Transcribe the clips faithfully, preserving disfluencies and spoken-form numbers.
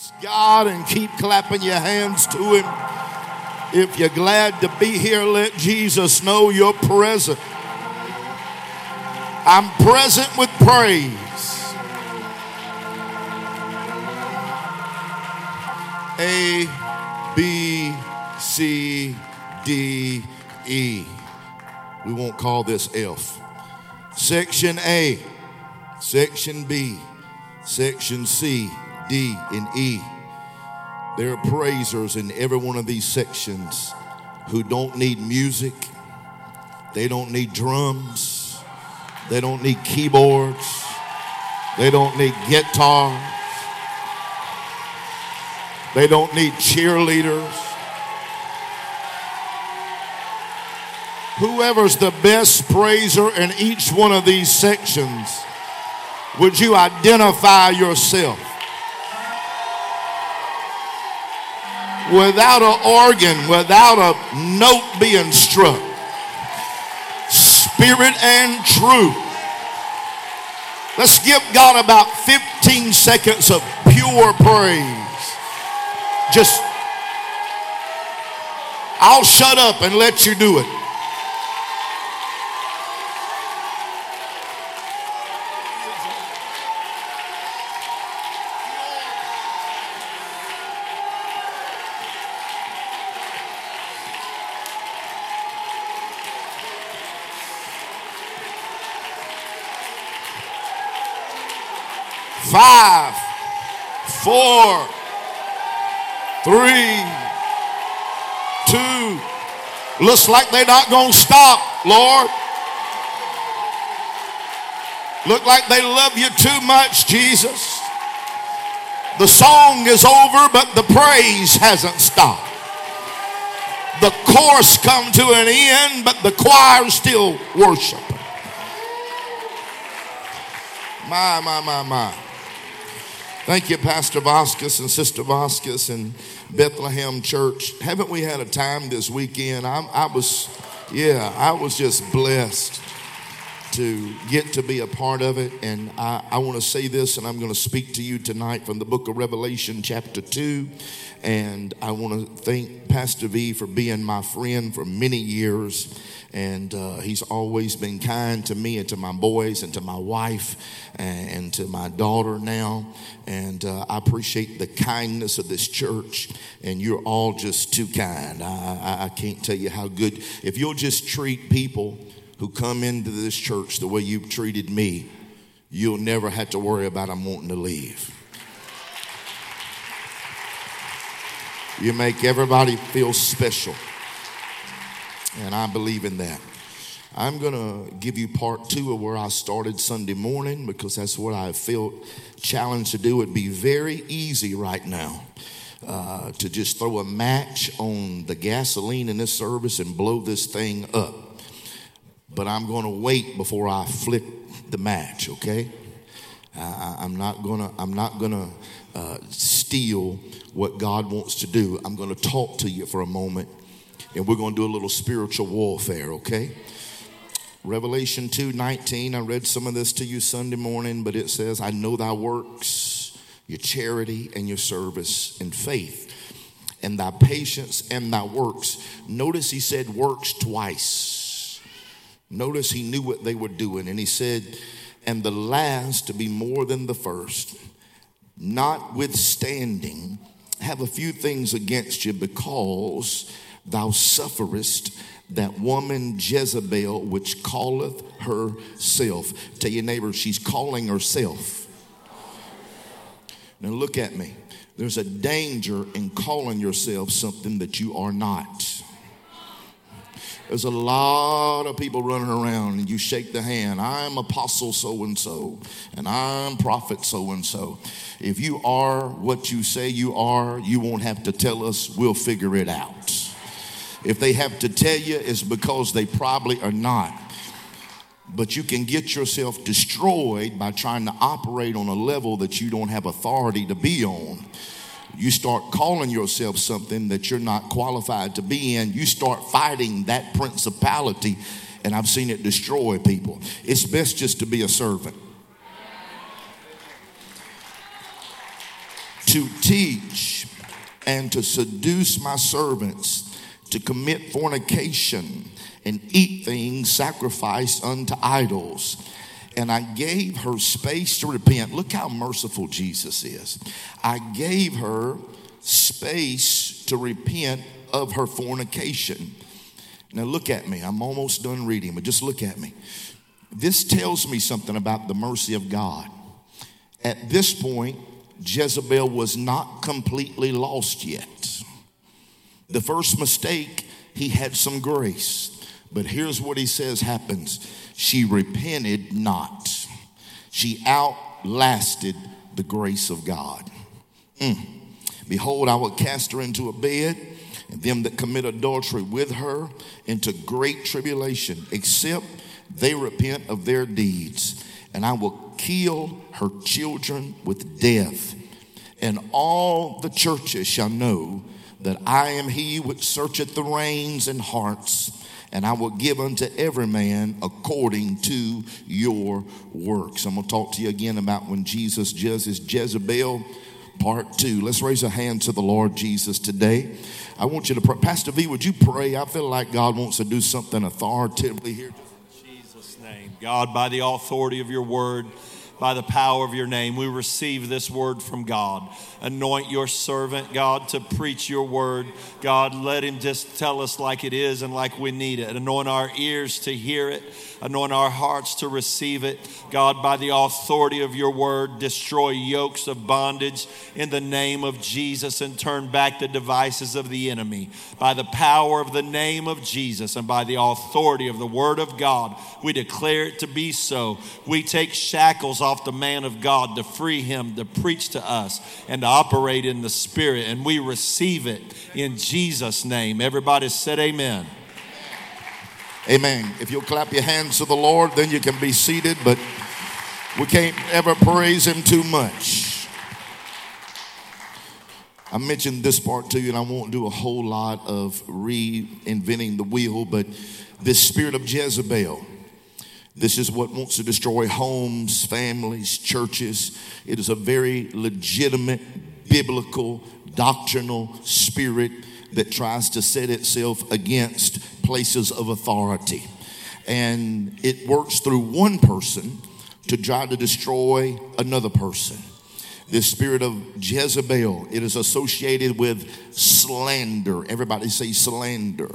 Praise God and keep clapping your hands to him. If you're glad to be here, let Jesus know you're present. I'm present with praise. A, B, C, D, E. We won't call this F. Section A, Section B, Section C, D, and E. There are praisers in every one of these sections who don't need music. They don't need drums. They don't need keyboards. They don't need guitars. They don't need cheerleaders. Whoever's the best praiser in each one of these sections, would you identify yourself? Without an organ, without a note being struck, spirit and truth. Let's give God about fifteen seconds of pure praise. Just, I'll shut up and let you do it. Five, four, three, two. Looks like they're not going to stop, Lord. Look like they love you too much, Jesus. The song is over, but the praise hasn't stopped. The chorus come to an end, but the choir still worship. My, my, my, my. Thank you, Pastor Voskis and Sister Voskis and Bethlehem Church. Haven't we had a time this weekend? I'm, I was, yeah, I was just blessed to get to be a part of it. And I, I want to say this, and I'm going to speak to you tonight from the book of Revelation chapter two. And I want to thank Pastor V for being my friend for many years. And uh, he's always been kind to me and to my boys and to my wife and, and to my daughter now. And uh, I appreciate the kindness of this church. And you're all just too kind. I, I, I can't tell you how good. If you'll just treat people who come into this church the way you've treated me, you'll never have to worry about them wanting to leave. You make everybody feel special. And I believe in that. I'm going to give you part two of where I started Sunday morning, because that's what I felt challenged to do. It would be very easy right now uh, to just throw a match on the gasoline in this service and blow this thing up. But I'm going to wait before I flick the match, okay? I, I'm not going to, I'm not going to uh, steal what God wants to do. I'm going to talk to you for a moment. And we're going to do a little spiritual warfare, okay? Revelation two nineteen, I read some of this to you Sunday morning, but it says, I know thy works, your charity and your service and faith, and thy patience and thy works. Notice he said works twice. Notice he knew what they were doing. And he said, and the last to be more than the first, notwithstanding, have a few things against you, because thou sufferest that woman Jezebel, which calleth herself. Tell your neighbor, she's calling herself. Now look at me. There's a danger in calling yourself something that you are not. There's a lot of people running around and you shake the hand. I'm apostle so-and-so and I'm prophet so-and-so. If you are what you say you are, you won't have to tell us. We'll figure it out. If they have to tell you, it's because they probably are not. But you can get yourself destroyed by trying to operate on a level that you don't have authority to be on. You start calling yourself something that you're not qualified to be in. You start fighting that principality, and I've seen it destroy people. It's best just to be a servant. to teach and to seduce my servants to commit fornication and eat things sacrificed unto idols. And I gave her space to repent. Look how merciful Jesus is. I gave her space to repent of her fornication. Now look at me. I'm almost done reading, but just look at me. This tells me something about the mercy of God. At this point, Jezebel was not completely lost yet. The first mistake, he had some grace. But here's what he says happens. She repented not. She outlasted the grace of God. Mm. Behold, I will cast her into a bed, and them that commit adultery with her into great tribulation, except they repent of their deeds. And I will kill her children with death. And all the churches shall know that I am he which searcheth the reins and hearts, and I will give unto every man according to your works. I'm going to talk to you again about when Jesus judges Jezebel, part two. Let's raise a hand to the Lord Jesus today. I want you to pray. Pastor V, would you pray? I feel like God wants to do something authoritatively here. In Jesus' name. God, by the authority of your word, by the power of your name, we receive this word from God. Anoint your servant, God, to preach your word. God, let him just tell us like it is and like we need it. Anoint our ears to hear it. Anoint our hearts to receive it. God, by the authority of your word, destroy yokes of bondage in the name of Jesus and turn back the devices of the enemy. By the power of the name of Jesus and by the authority of the word of God, we declare it to be so. We take shackles off Off the man of God to free him, to preach to us, and to operate in the Spirit. And we receive it in Jesus' name. Everybody said amen. Amen. If you'll clap your hands to the Lord, then you can be seated. But we can't ever praise him too much. I mentioned this part to you, and I won't do a whole lot of reinventing the wheel, but this spirit of Jezebel, this is what wants to destroy homes, families, churches. It is a very legitimate, biblical, doctrinal spirit that tries to set itself against places of authority. And it works through one person to try to destroy another person. This spirit of Jezebel, it is associated with slander. Everybody say slander.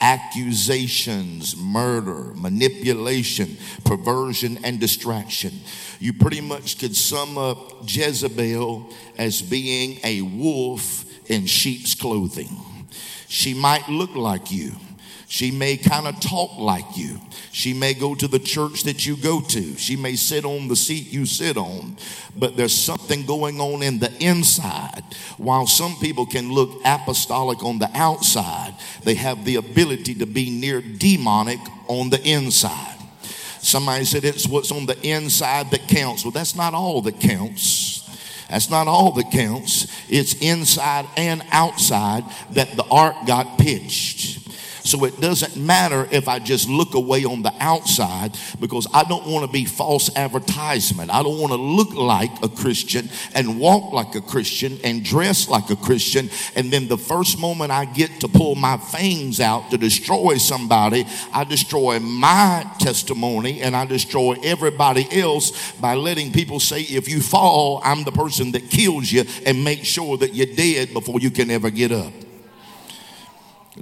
Accusations, murder, manipulation, perversion, and distraction. You pretty much could sum up Jezebel as being a wolf in sheep's clothing. She might look like you. She may kind of talk like you. She may go to the church that you go to. She may sit on the seat you sit on. But there's something going on in the inside. While some people can look apostolic on the outside, they have the ability to be near demonic on the inside. Somebody said it's what's on the inside that counts. Well, that's not all that counts. That's not all that counts. It's inside and outside that the ark got pitched. So it doesn't matter if I just look away on the outside, because I don't want to be false advertisement. I don't want to look like a Christian and walk like a Christian and dress like a Christian. And then the first moment I get to pull my fangs out to destroy somebody, I destroy my testimony and I destroy everybody else by letting people say, if you fall, I'm the person that kills you and make sure that you're dead before you can ever get up.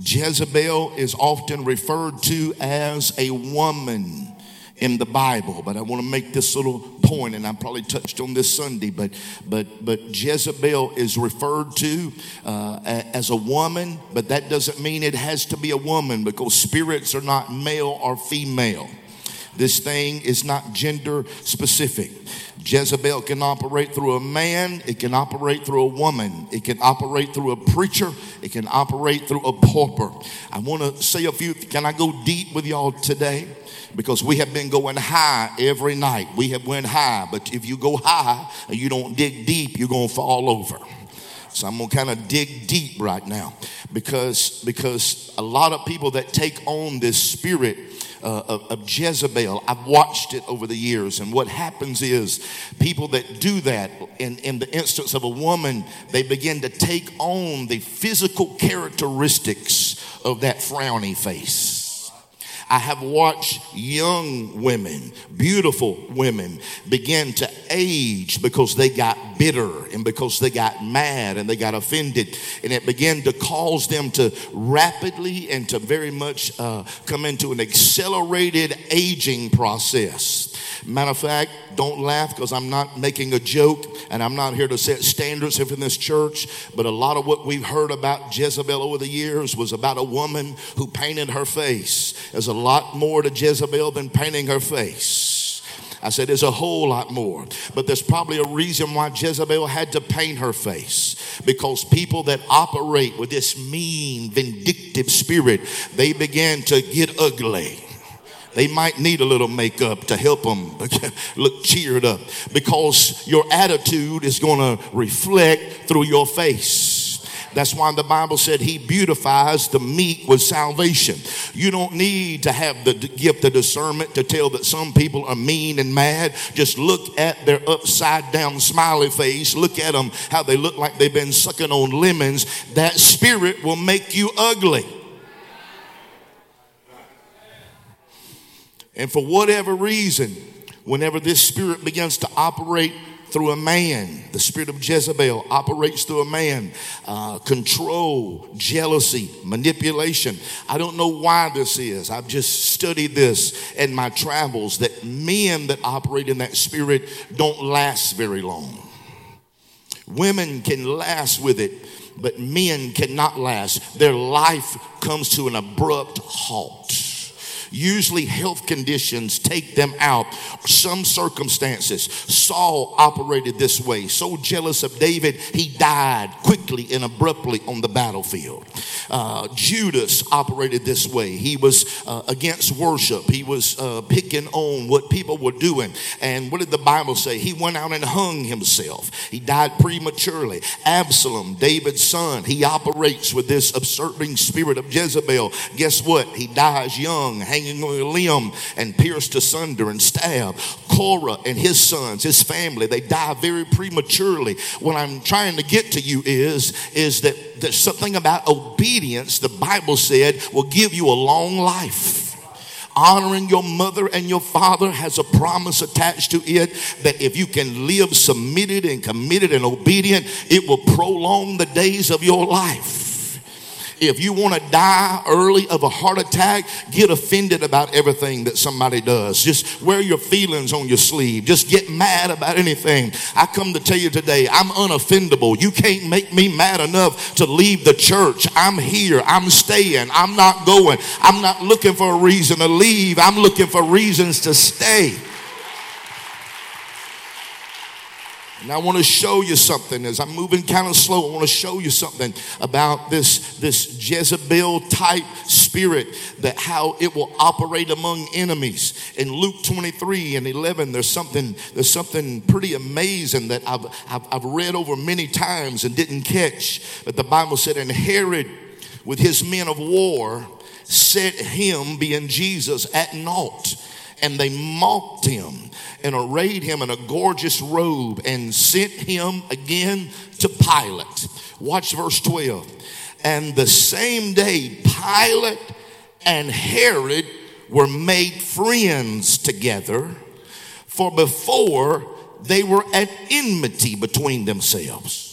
Jezebel is often referred to as a woman in the Bible, but I want to make this little point, and I probably touched on this Sunday, but but but Jezebel is referred to uh, as a woman, but that doesn't mean it has to be a woman, because spirits are not male or female. This thing is not gender specific. Jezebel can operate through a man. It can operate through a woman. It can operate through a preacher. It can operate through a pauper. I want to say a few. Can I go deep with y'all today? Because we have been going high every night. We have went high. But if you go high and you don't dig deep, you're going to fall over. So I'm going to kind of dig deep right now. Because, because a lot of people that take on this spirit uh, of, of Jezebel. I've watched it over the years. And what happens is people that do that, in, in the instance of a woman, they begin to take on the physical characteristics of that frowny face. I have watched young women, beautiful women, begin to age because they got bitter and because they got mad and they got offended. And it began to cause them to rapidly and to very much uh, come into an accelerated aging process. Matter of fact, don't laugh, because I'm not making a joke and I'm not here to set standards here in this church. But a lot of what we've heard about Jezebel over the years was about a woman who painted her face. There's a lot more to Jezebel than painting her face. I said there's a whole lot more, but there's probably a reason why Jezebel had to paint her face, because people that operate with this mean, vindictive spirit, they began to get ugly. They might need a little makeup to help them look cheered up, because your attitude is going to reflect through your face. That's why the Bible said he beautifies the meek with salvation. You don't need to have the gift of discernment to tell that some people are mean and mad. Just look at their upside down smiley face. Look at them, how they look like they've been sucking on lemons. That spirit will make you ugly. And for whatever reason, whenever this spirit begins to operate through a man, the spirit of Jezebel operates through a man, uh, control, jealousy, manipulation. I don't know why this is. I've just studied this in my travels, that men that operate in that spirit don't last very long. Women can last with it, but men cannot last. Their life comes to an abrupt halt. Usually health conditions take them out. Some circumstances. Saul operated this way. So jealous of David, he died quickly and abruptly on the battlefield. Uh, Judas operated this way. He was uh, against worship. He was uh, picking on what people were doing. And what did the Bible say? He went out and hung himself. He died prematurely. Absalom, David's son, he operates with this usurping spirit of Jezebel. Guess what? He dies young, hanging on a limb and pierced asunder and stabbed. Korah and his sons, his family, they die very prematurely. What I'm trying to get to you is, is that there's something about obedience, the Bible said, will give you a long life. Honoring your mother and your father has a promise attached to it that if you can live submitted and committed and obedient, it will prolong the days of your life. If you want to die early of a heart attack, get offended about everything that somebody does. Just wear your feelings on your sleeve. Just get mad about anything. I come to tell you today, I'm unoffendable. You can't make me mad enough to leave the church. I'm here. I'm staying. I'm not going. I'm not looking for a reason to leave. I'm looking for reasons to stay. And I want to show you something. As I'm moving kind of slow, I want to show you something about this, this Jezebel type spirit, that how it will operate among enemies. In Luke twenty-three and eleven, there's something, there's something pretty amazing that I've, I've, I've read over many times and didn't catch. But the Bible said, and Herod with his men of war set him, being Jesus, at naught. And they mocked him and arrayed him in a gorgeous robe and sent him again to Pilate. Watch verse twelve. And the same day Pilate and Herod were made friends together, for before they were at enmity between themselves.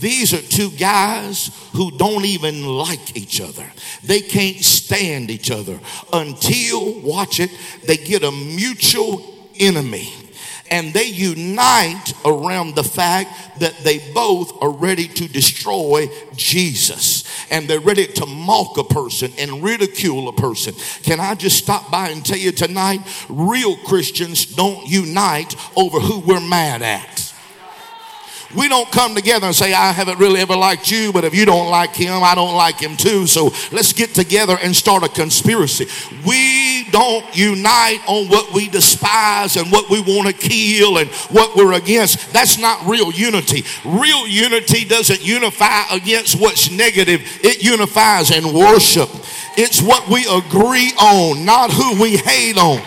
These are two guys who don't even like each other. They can't stand each other until, watch it, they get a mutual enemy. And they unite around the fact that they both are ready to destroy Jesus. And they're ready to mock a person and ridicule a person. Can I just stop by and tell you tonight, real Christians don't unite over who we're mad at. We don't come together and say, I haven't really ever liked you, but if you don't like him, I don't like him too. So let's get together and start a conspiracy. We don't unite on what we despise and what we want to kill and what we're against. That's not real unity. Real unity doesn't unify against what's negative. It unifies in worship. It's what we agree on, not who we hate on.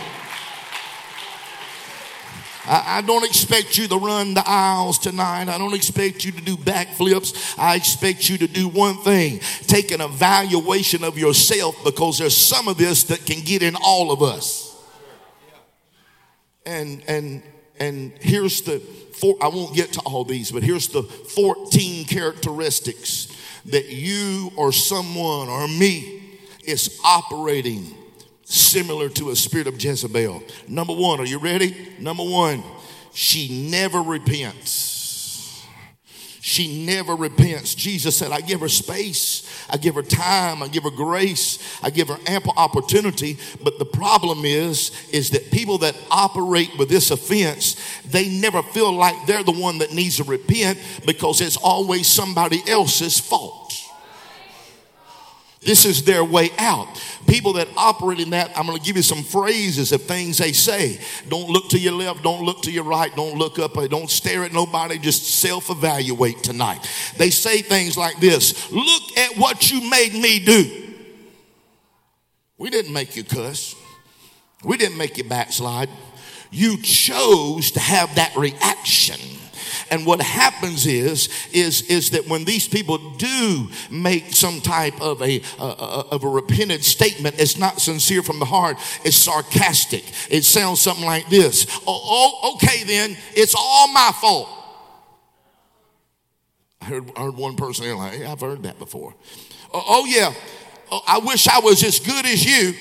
I don't expect you to run the aisles tonight. I don't expect you to do backflips. I expect you to do one thing. Take an evaluation of yourself, because there's some of this that can get in all of us. And and and here's the, four, I won't get to all these, but here's the fourteen characteristics that you or someone or me is operating similar to a spirit of Jezebel. Number one, are you ready? Number one, she never repents. She never repents. Jesus said, I give her space. I give her time. I give her grace. I give her ample opportunity. But the problem is, is that people that operate with this offense, they never feel like they're the one that needs to repent, because it's always somebody else's fault. This is their way out. People that operate in that, I'm going to give you some phrases of things they say. Don't look to your left. Don't look to your right. Don't look up. Don't stare at nobody. Just self-evaluate tonight. They say things like this. Look at what you made me do. We didn't make you cuss. We didn't make you backslide. You chose to have that reaction. And what happens is, is, is that when these people do make some type of a, uh, of a repentant statement, it's not sincere from the heart. It's sarcastic. It sounds something like this. Oh, oh okay then, it's all my fault. I heard, I heard one person, they're like, yeah, I've heard that before. Oh, oh yeah, oh, I wish I was as good as you.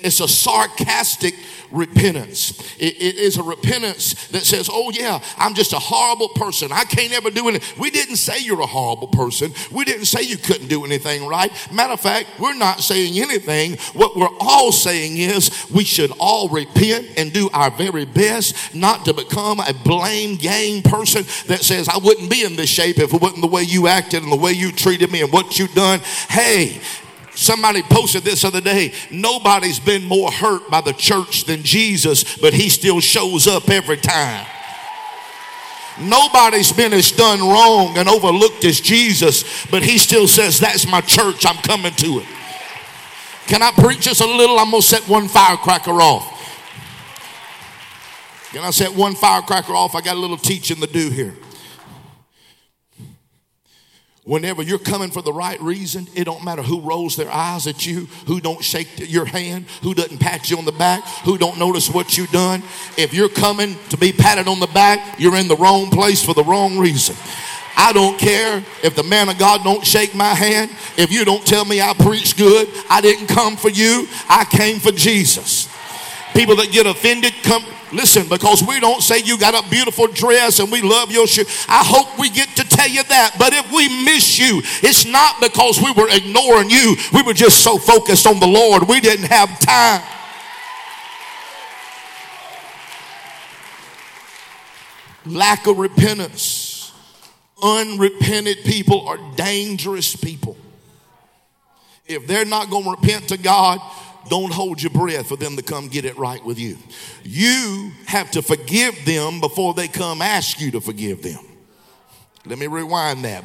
It's a sarcastic repentance. It, it is a repentance that says, oh yeah, I'm just a horrible person. I can't ever do anything. We didn't say you're a horrible person. We didn't say you couldn't do anything right. Matter of fact, we're not saying anything. What we're all saying is we should all repent and do our very best not to become a blame game person that says, I wouldn't be in this shape if it wasn't the way you acted and the way you treated me and what you done. Hey, somebody posted this other day. Nobody's been more hurt by the church than Jesus, but he still shows up every time. Nobody's been as done wrong and overlooked as Jesus, but he still says, that's my church. I'm coming to it. Can I preach just a little? I'm going to set one firecracker off. Can I set one firecracker off? I got a little teaching to do here. Whenever you're coming for the right reason, it don't matter who rolls their eyes at you, who don't shake your hand, who doesn't pat you on the back, who don't notice what you done. If you're coming to be patted on the back, you're in the wrong place for the wrong reason. I don't care if the man of God don't shake my hand. If you don't tell me I preach good, I didn't come for you. I came for Jesus. People that get offended, come listen, because we don't say you got a beautiful dress and we love your shoe. I hope we get to tell you that. But if we miss you, it's not because we were ignoring you. We were just so focused on the Lord. We didn't have time. Lack of repentance. Unrepented people are dangerous people. If they're not going to repent to God, don't hold your breath for them to come get it right with you. You have to forgive them before they come ask you to forgive them. Let me rewind that.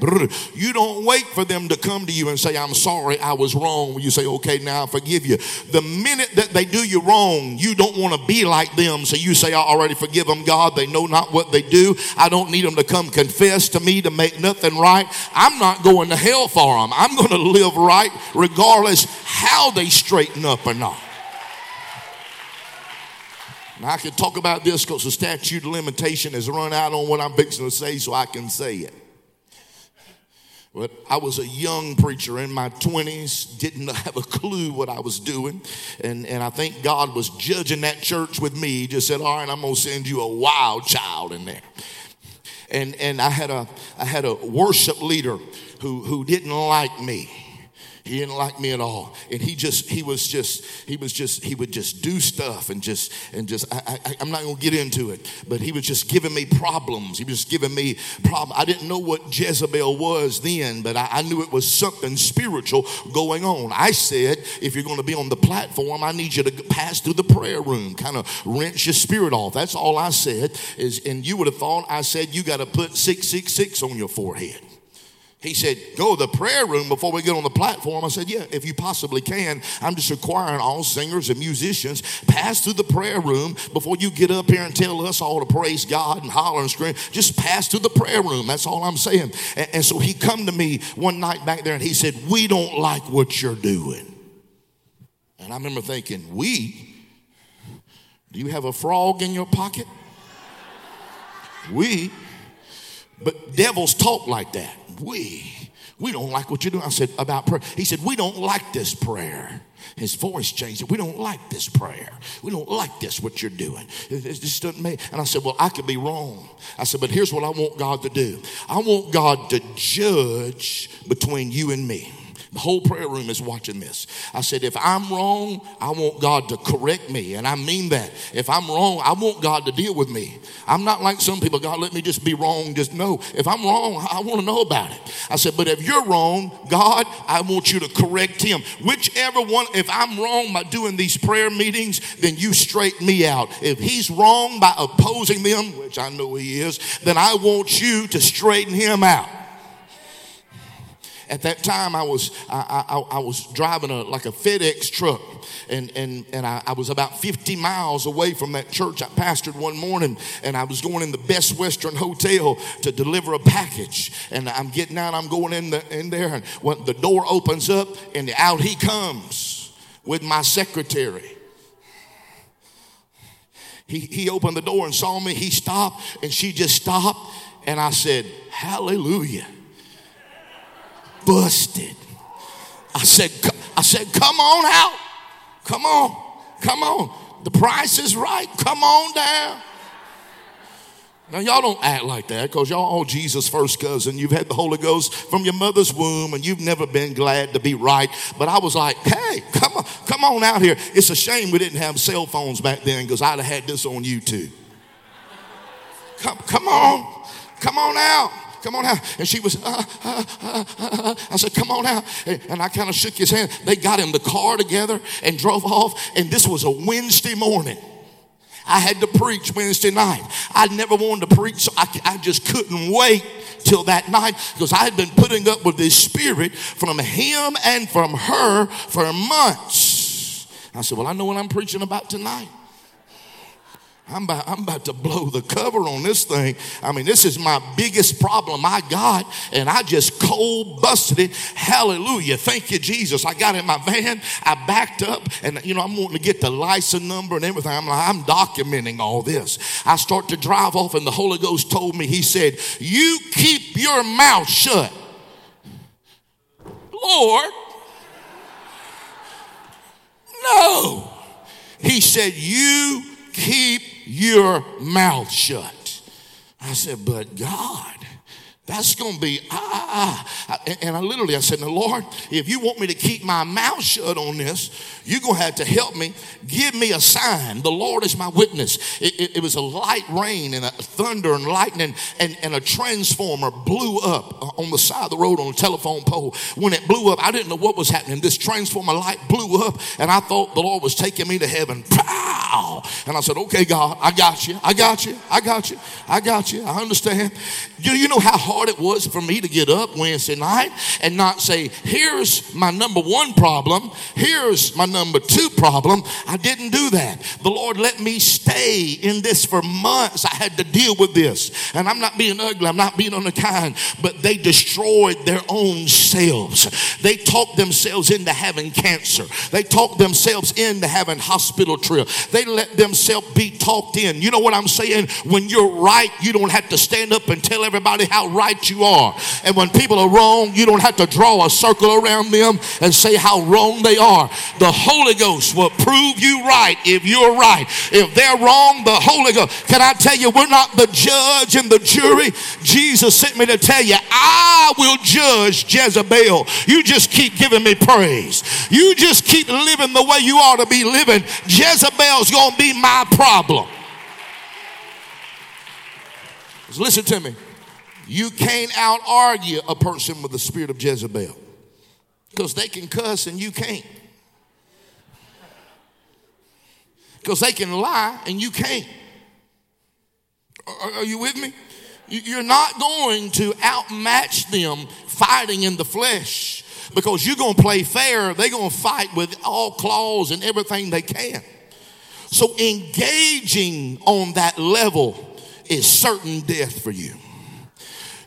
You don't wait for them to come to you and say, I'm sorry, I was wrong. You say, okay, now I forgive you. The minute that they do you wrong, you don't want to be like them. So you say, I already forgive them, God. They know not what they do. I don't need them to come confess to me to make nothing right. I'm not going to hell for them. I'm going to live right regardless how they straighten up or not. Now, I can talk about this because the statute of limitation has run out on what I'm fixing to say, so I can say it. But I was a young preacher in my twenties, didn't have a clue what I was doing. And, and I think God was judging that church with me. He just said, all right, I'm going to send you a wild child in there. And, and I had a, I had a worship leader who, who didn't like me. He didn't like me at all. And he just, he was just, he was just, he would just do stuff and just, and just, I, I, I'm not going to get into it, but he was just giving me problems. He was just giving me problems. I didn't know what Jezebel was then, but I, I knew it was something spiritual going on. I said, if you're going to be on the platform, I need you to pass through the prayer room, kind of wrench your spirit off. That's all I said is, and you would have thought I said, you got to put six six six on your forehead. He said, go to the prayer room before we get on the platform. I said, yeah, if you possibly can. I'm just requiring all singers and musicians pass through the prayer room before you get up here and tell us all to praise God and holler and scream. Just pass through the prayer room. That's all I'm saying. And, and so he come to me one night back there and he said, we don't like what you're doing. And I remember thinking, we? Do you have a frog in your pocket? We? But devils talk like that. We, we don't like what you're doing. I said, about prayer. He said, we don't like this prayer. His voice changed. We don't like this prayer. We don't like this, what you're doing. This doesn't make. And I said, well, I could be wrong. I said, but here's what I want God to do. I want God to judge between you and me. The whole prayer room is watching this. I said, if I'm wrong, I want God to correct me. And I mean that. If I'm wrong, I want God to deal with me. I'm not like some people, God, let me just be wrong. Just no. If I'm wrong, I want to know about it. I said, but if you're wrong, God, I want you to correct him. Whichever one, if I'm wrong by doing these prayer meetings, then you straighten me out. If he's wrong by opposing them, which I know he is, then I want you to straighten him out. At that time, I was I, I, I was driving a, like a FedEx truck, and and and I, I was about fifty miles away from that church I pastored one morning, and I was going in the Best Western Hotel to deliver a package, and I'm getting out, I'm going in the in there, and when the door opens up, and out he comes with my secretary. He he opened the door and saw me. He stopped, and she just stopped, and I said, "Hallelujah." Busted. I said, I said, come on out. Come on. Come on. The price is right. Come on down. Now, y'all don't act like that because y'all all Jesus' first cousin. You've had the Holy Ghost from your mother's womb and you've never been glad to be right. But I was like, hey, come on, come on out here. It's a shame we didn't have cell phones back then because I'd have had this on YouTube. Come, come on. Come on out. Come on out. And she was, uh, uh, uh, uh. I said, come on out. And, and I kind of shook his hand. They got in the car together and drove off. And this was a Wednesday morning. I had to preach Wednesday night. I never wanted to preach. So I, I just couldn't wait till that night because I had been putting up with this spirit from him and from her for months. I said, well, I know what I'm preaching about tonight. I'm about, I'm about to blow the cover on this thing. I mean, this is my biggest problem I got, and I just cold busted it. Hallelujah. Thank you, Jesus. I got in my van. I backed up, and, you know, I'm wanting to get the license number and everything. I'm like, I'm documenting all this. I start to drive off, and the Holy Ghost told me, he said, you keep your mouth shut. Lord, no. He said, you keep your mouth shut. I said, but God, that's going to be, ah, ah, ah. And I literally, I said, now, Lord, if you want me to keep my mouth shut on this, you're going to have to help me. Give me a sign. The Lord is my witness. It, it, it was a light rain and a thunder and lightning, and, and a transformer blew up on the side of the road on a telephone pole. When it blew up, I didn't know what was happening. This transformer light blew up, and I thought the Lord was taking me to heaven. Pow! And I said, okay, God, I got you. I got you. I got you. I got you. I understand. Do you know how hard hard it was for me to get up Wednesday night and not say, here's my number one problem, here's my number two problem. I didn't do that. The Lord let me stay in this for months. I had to deal with this. And I'm not being ugly, I'm not being unkind, but they destroyed their own selves. They talked themselves into having cancer. They talked themselves into having hospital trip. They let themselves be talked in. You know what I'm saying? When you're right, you don't have to stand up and tell everybody how right right you are. And when people are wrong, you don't have to draw a circle around them and say how wrong they are. The Holy Ghost will prove you right if you're right. If they're wrong, the Holy Ghost. Can I tell you, we're not the judge and the jury. Jesus sent me to tell you, I will judge Jezebel. You just keep giving me praise. You just keep living the way you ought to be living. Jezebel's going to be my problem. So listen to me. You can't out-argue a person with the spirit of Jezebel because they can cuss and you can't. Because they can lie and you can't. Are, are you with me? You're not going to outmatch them fighting in the flesh, because you're going to play fair. They're going to fight with all claws and everything they can. So engaging on that level is certain death for you.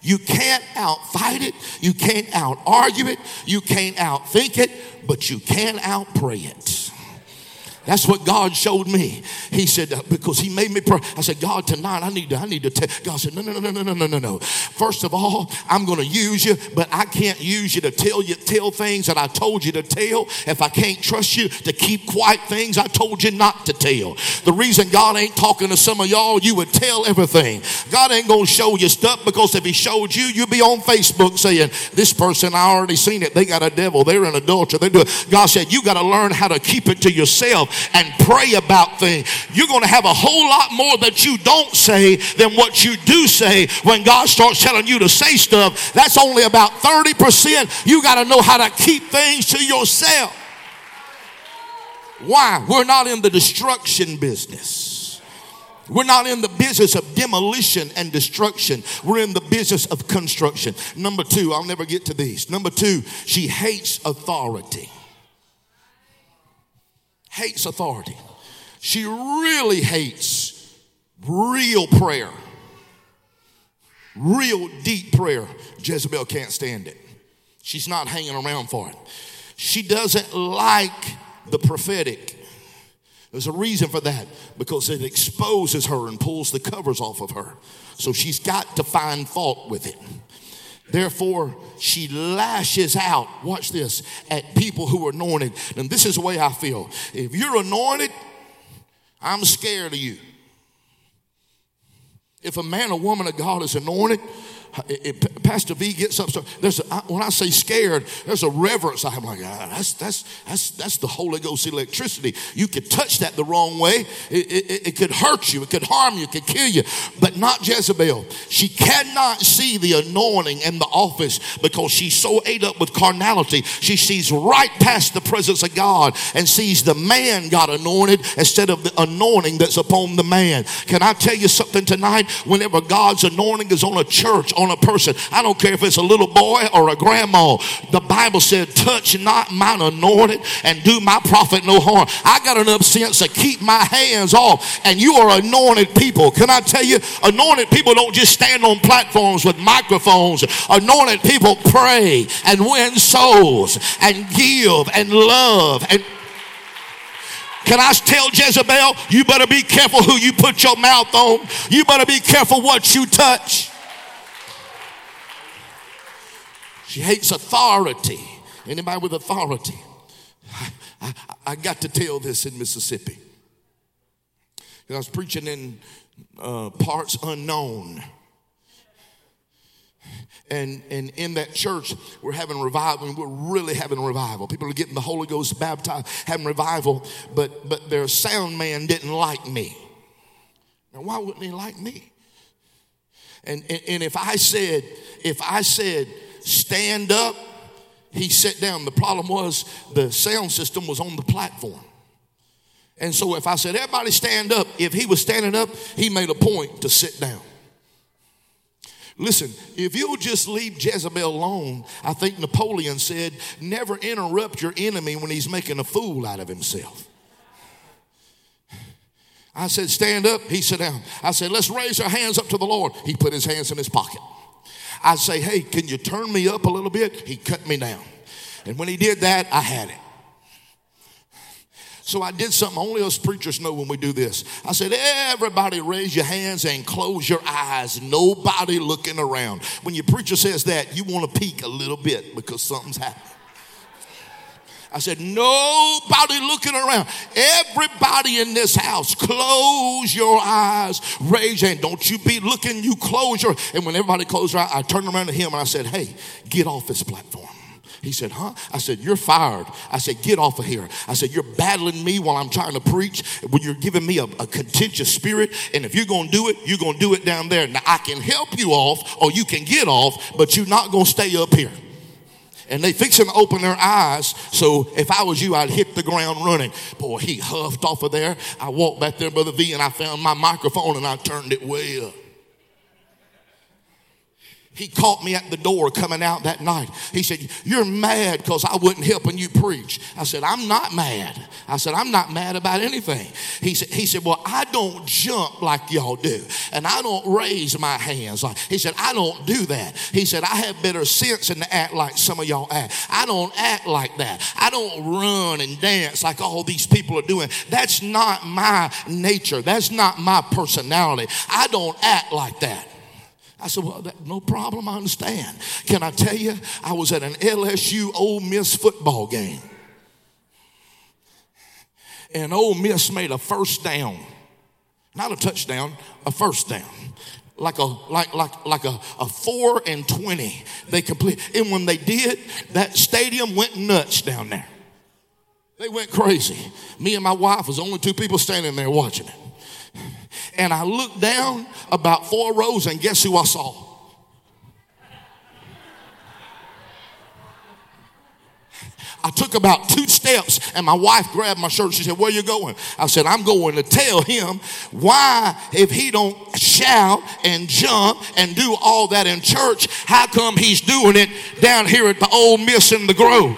You can't outfight it. You can't outargue it. You can't outthink it, but you can outpray it. That's what God showed me. He said, because he made me pray. I said, God, tonight I need to, I need to tell. God said, no, no, no, no, no, no, no, no. First of all, I'm going to use you, but I can't use you to tell you, tell things that I told you to tell. If I can't trust you to keep quiet things I told you not to tell. The reason God ain't talking to some of y'all, you would tell everything. God ain't going to show you stuff, because if he showed you, you'd be on Facebook saying, this person, I already seen it. They got a devil. They're an adulterer. They do it. God said, you got to learn how to keep it to yourself and pray about things. You're going to have a whole lot more that you don't say than what you do say. When God starts telling you to say stuff, that's only about thirty percent. You got to know how to keep things to yourself. Why? We're not in the destruction business. We're not in the business of demolition and destruction. We're in the business of construction. Number two, I'll never get to these. Number two, she hates authority. Hates authority. She really hates real prayer. Real deep prayer. Jezebel can't stand it. She's not hanging around for it. She doesn't like the prophetic. There's a reason for that, because it exposes her and pulls the covers off of her. So she's got to find fault with it. Therefore, she lashes out, watch this, at people who are anointed. And this is the way I feel. If you're anointed, I'm scared of you. If a man or woman of God is anointed, if Pastor V gets up, there's a, when I say scared, there's a reverence. I'm like, ah, that's, that's, that's, that's the Holy Ghost electricity. You could touch that the wrong way. It, it, it could hurt you. It could harm you. It could kill you. But not Jezebel. She cannot see the anointing and the office, because she's so ate up with carnality. She sees right past the presence of God and sees the man got anointed instead of the anointing that's upon the man. Can I tell you something tonight? Whenever God's anointing is on a church, on a person, I don't care if it's a little boy or a grandma, the Bible said, touch not mine anointed and do my prophet no harm. I got enough sense to keep my hands off, and you are anointed people. Can I tell you, anointed people don't just stand on platforms with microphones. Anointed people pray and win souls and give and love. And can I tell Jezebel, you better be careful who you put your mouth on. You better be careful what you touch. She hates authority. Anybody with authority? I, I, I got to tell this in Mississippi. I was preaching in uh, parts unknown. And, and in that church, we're having revival, and we're really having revival. People are getting the Holy Ghost baptized, having revival, but, but their sound man didn't like me. Now, why wouldn't he like me? And, and, and if I said, if I said, stand up, he sat down. The problem was the sound system was on the platform. And so if I said, everybody stand up, if he was standing up, he made a point to sit down. Listen, if you'll just leave Jezebel alone, I think Napoleon said, never interrupt your enemy when he's making a fool out of himself. I said, stand up, he sat down. I said, let's raise our hands up to the Lord. He put his hands in his pocket. I say, hey, can you turn me up a little bit? He cut me down. And when he did that, I had it. So I did something only us preachers know when we do this. I said, everybody raise your hands and close your eyes. Nobody looking around. When your preacher says that, you want to peek a little bit because something's happening. I said, nobody looking around. Everybody in this house, close your eyes, raise your hand. Don't you be looking, you close your eyes. And when everybody closed their eyes, I turned around to him and I said, hey, get off this platform. He said, huh? I said, you're fired. I said, get off of here. I said, you're battling me while I'm trying to preach. When you're giving me a, a contentious spirit, and if you're going to do it, you're going to do it down there. Now, I can help you off or you can get off, but you're not going to stay up here. And they fixing to open their eyes. So if I was you, I'd hit the ground running. Boy, he huffed off of there. I walked back there, Brother V, and I found my microphone and I turned it way up. He caught me at the door coming out that night. He said, you're mad because I wasn't helping you preach. I said, I'm not mad. I said, I'm not mad about anything. He said, he said, well, I don't jump like y'all do. And I don't raise my hands. Like, he said, I don't do that. He said, I have better sense than to act like some of y'all act. I don't act like that. I don't run and dance like all these people are doing. That's not my nature. That's not my personality. I don't act like that. I said, well, that, no problem, I understand. Can I tell you, I was at an L S U Ole Miss football game. And Ole Miss made a first down. Not a touchdown, a first down. Like a like like like a, a four and twenty. They complete. And when they did, that stadium went nuts down there. They went crazy. Me and my wife was the only two people standing there watching it. And I looked down about four rows, and guess who I saw? I took about two steps, and my wife grabbed my shirt. She said, where you going? I said, I'm going to tell him why, if he don't shout and jump and do all that in church, how come he's doing it down here at the Ole Miss in the Grove?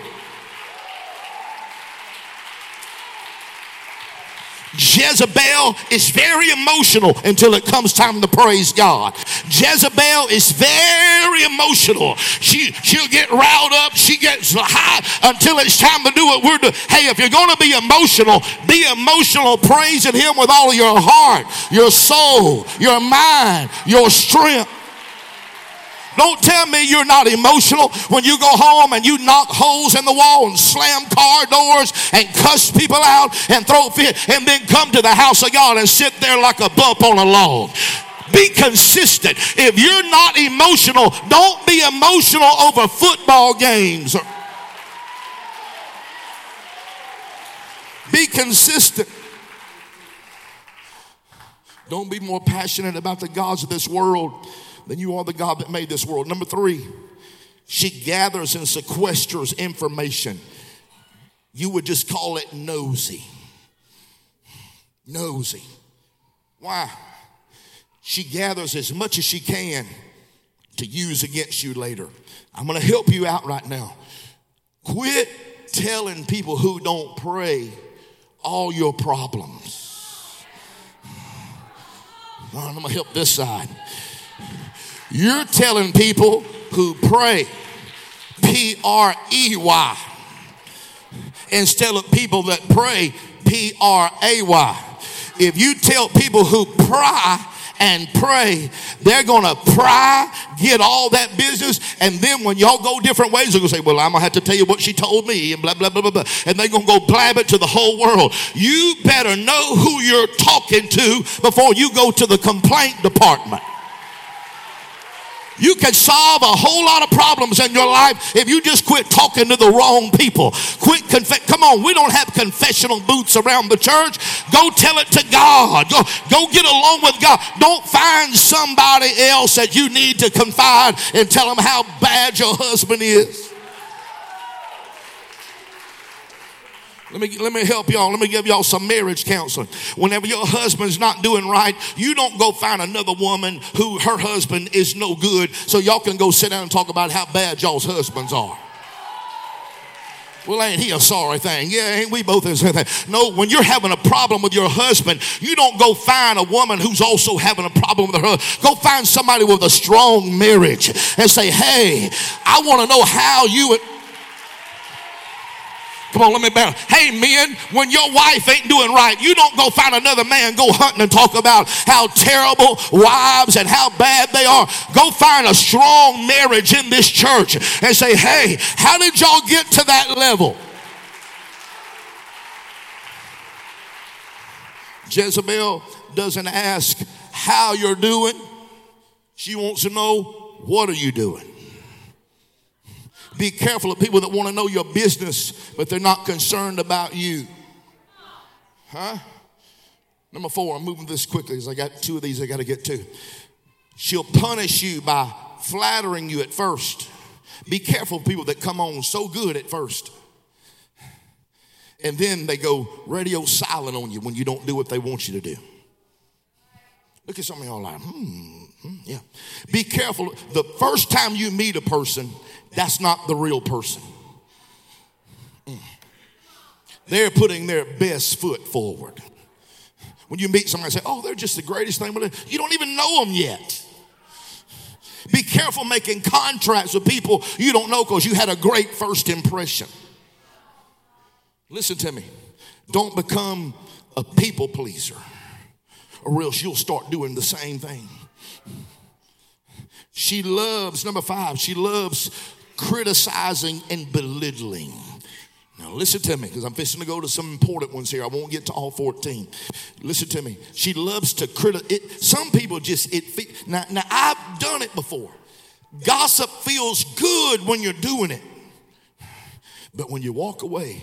Jezebel is very emotional until it comes time to praise God. Jezebel is very emotional. She, she'll get riled up. She gets high until it's time to do what we're doing. Hey, if you're going to be emotional, be emotional praising him with all of your heart, your soul, your mind, your strength. Don't tell me you're not emotional when you go home and you knock holes in the wall and slam car doors and cuss people out and throw fit and then come to the house of God and sit there like a bump on a log. Be consistent. If you're not emotional, don't be emotional over football games. Be consistent. Don't be more passionate about the gods of this world then you are the God that made this world. Number three, she gathers and sequesters information. You would just call it nosy. Nosy. Why? She gathers as much as she can to use against you later. I'm going to help you out right now. Quit telling people who don't pray all your problems. Right, I'm going to help this side. You're telling people who pray, P R E Y, instead of people that pray, P R A Y. If you tell people who pry and pray, they're going to pry, get all that business, and then when y'all go different ways, they're going to say, well, I'm going to have to tell you what she told me, and blah, blah, blah, blah, blah. And they're going to go blab it to the whole world. You better know who you're talking to before you go to the complaint department. You can solve a whole lot of problems in your life if you just quit talking to the wrong people. Quit conf- Come on, we don't have confessional booths around the church. Go tell it to God. Go, go get along with God. Don't find somebody else that you need to confide and tell them how bad your husband is. Let me, let me help y'all. Let me give y'all some marriage counseling. Whenever your husband's not doing right, you don't go find another woman who her husband is no good so y'all can go sit down and talk about how bad y'all's husbands are. Well, ain't he a sorry thing? Yeah, ain't we both a sorry thing? No, when you're having a problem with your husband, you don't go find a woman who's also having a problem with her. Go find somebody with a strong marriage and say, hey, I want to know how you... Come on, let me back. Hey, men, when your wife ain't doing right, you don't go find another man, go hunting and talk about how terrible wives and how bad they are. Go find a strong marriage in this church and say, hey, how did y'all get to that level? Jezebel doesn't ask how you're doing. She wants to know, what are you doing? Be careful of people that want to know your business, but they're not concerned about you. Huh? Number four, I'm moving this quickly because I got two of these I got to get to. She'll punish you by flattering you at first. Be careful of people that come on so good at first. And then they go radio silent on you when you don't do what they want you to do. Look at some of y'all like, hmm. Yeah. Be careful. The first time you meet a person, that's not the real person. Mm. They're putting their best foot forward. When you meet somebody and say, oh, they're just the greatest thing. You don't even know them yet. Be careful making contracts with people you don't know because you had a great first impression. Listen to me. Don't become a people pleaser or else you'll start doing the same thing. She loves, number five, she loves criticizing and belittling. Now listen to me, because I'm fixing to go to some important ones here. I won't get to all fourteen. Listen to me. She loves to criticize. Some people just, it. Now, now I've done it before. Gossip feels good when you're doing it. But when you walk away,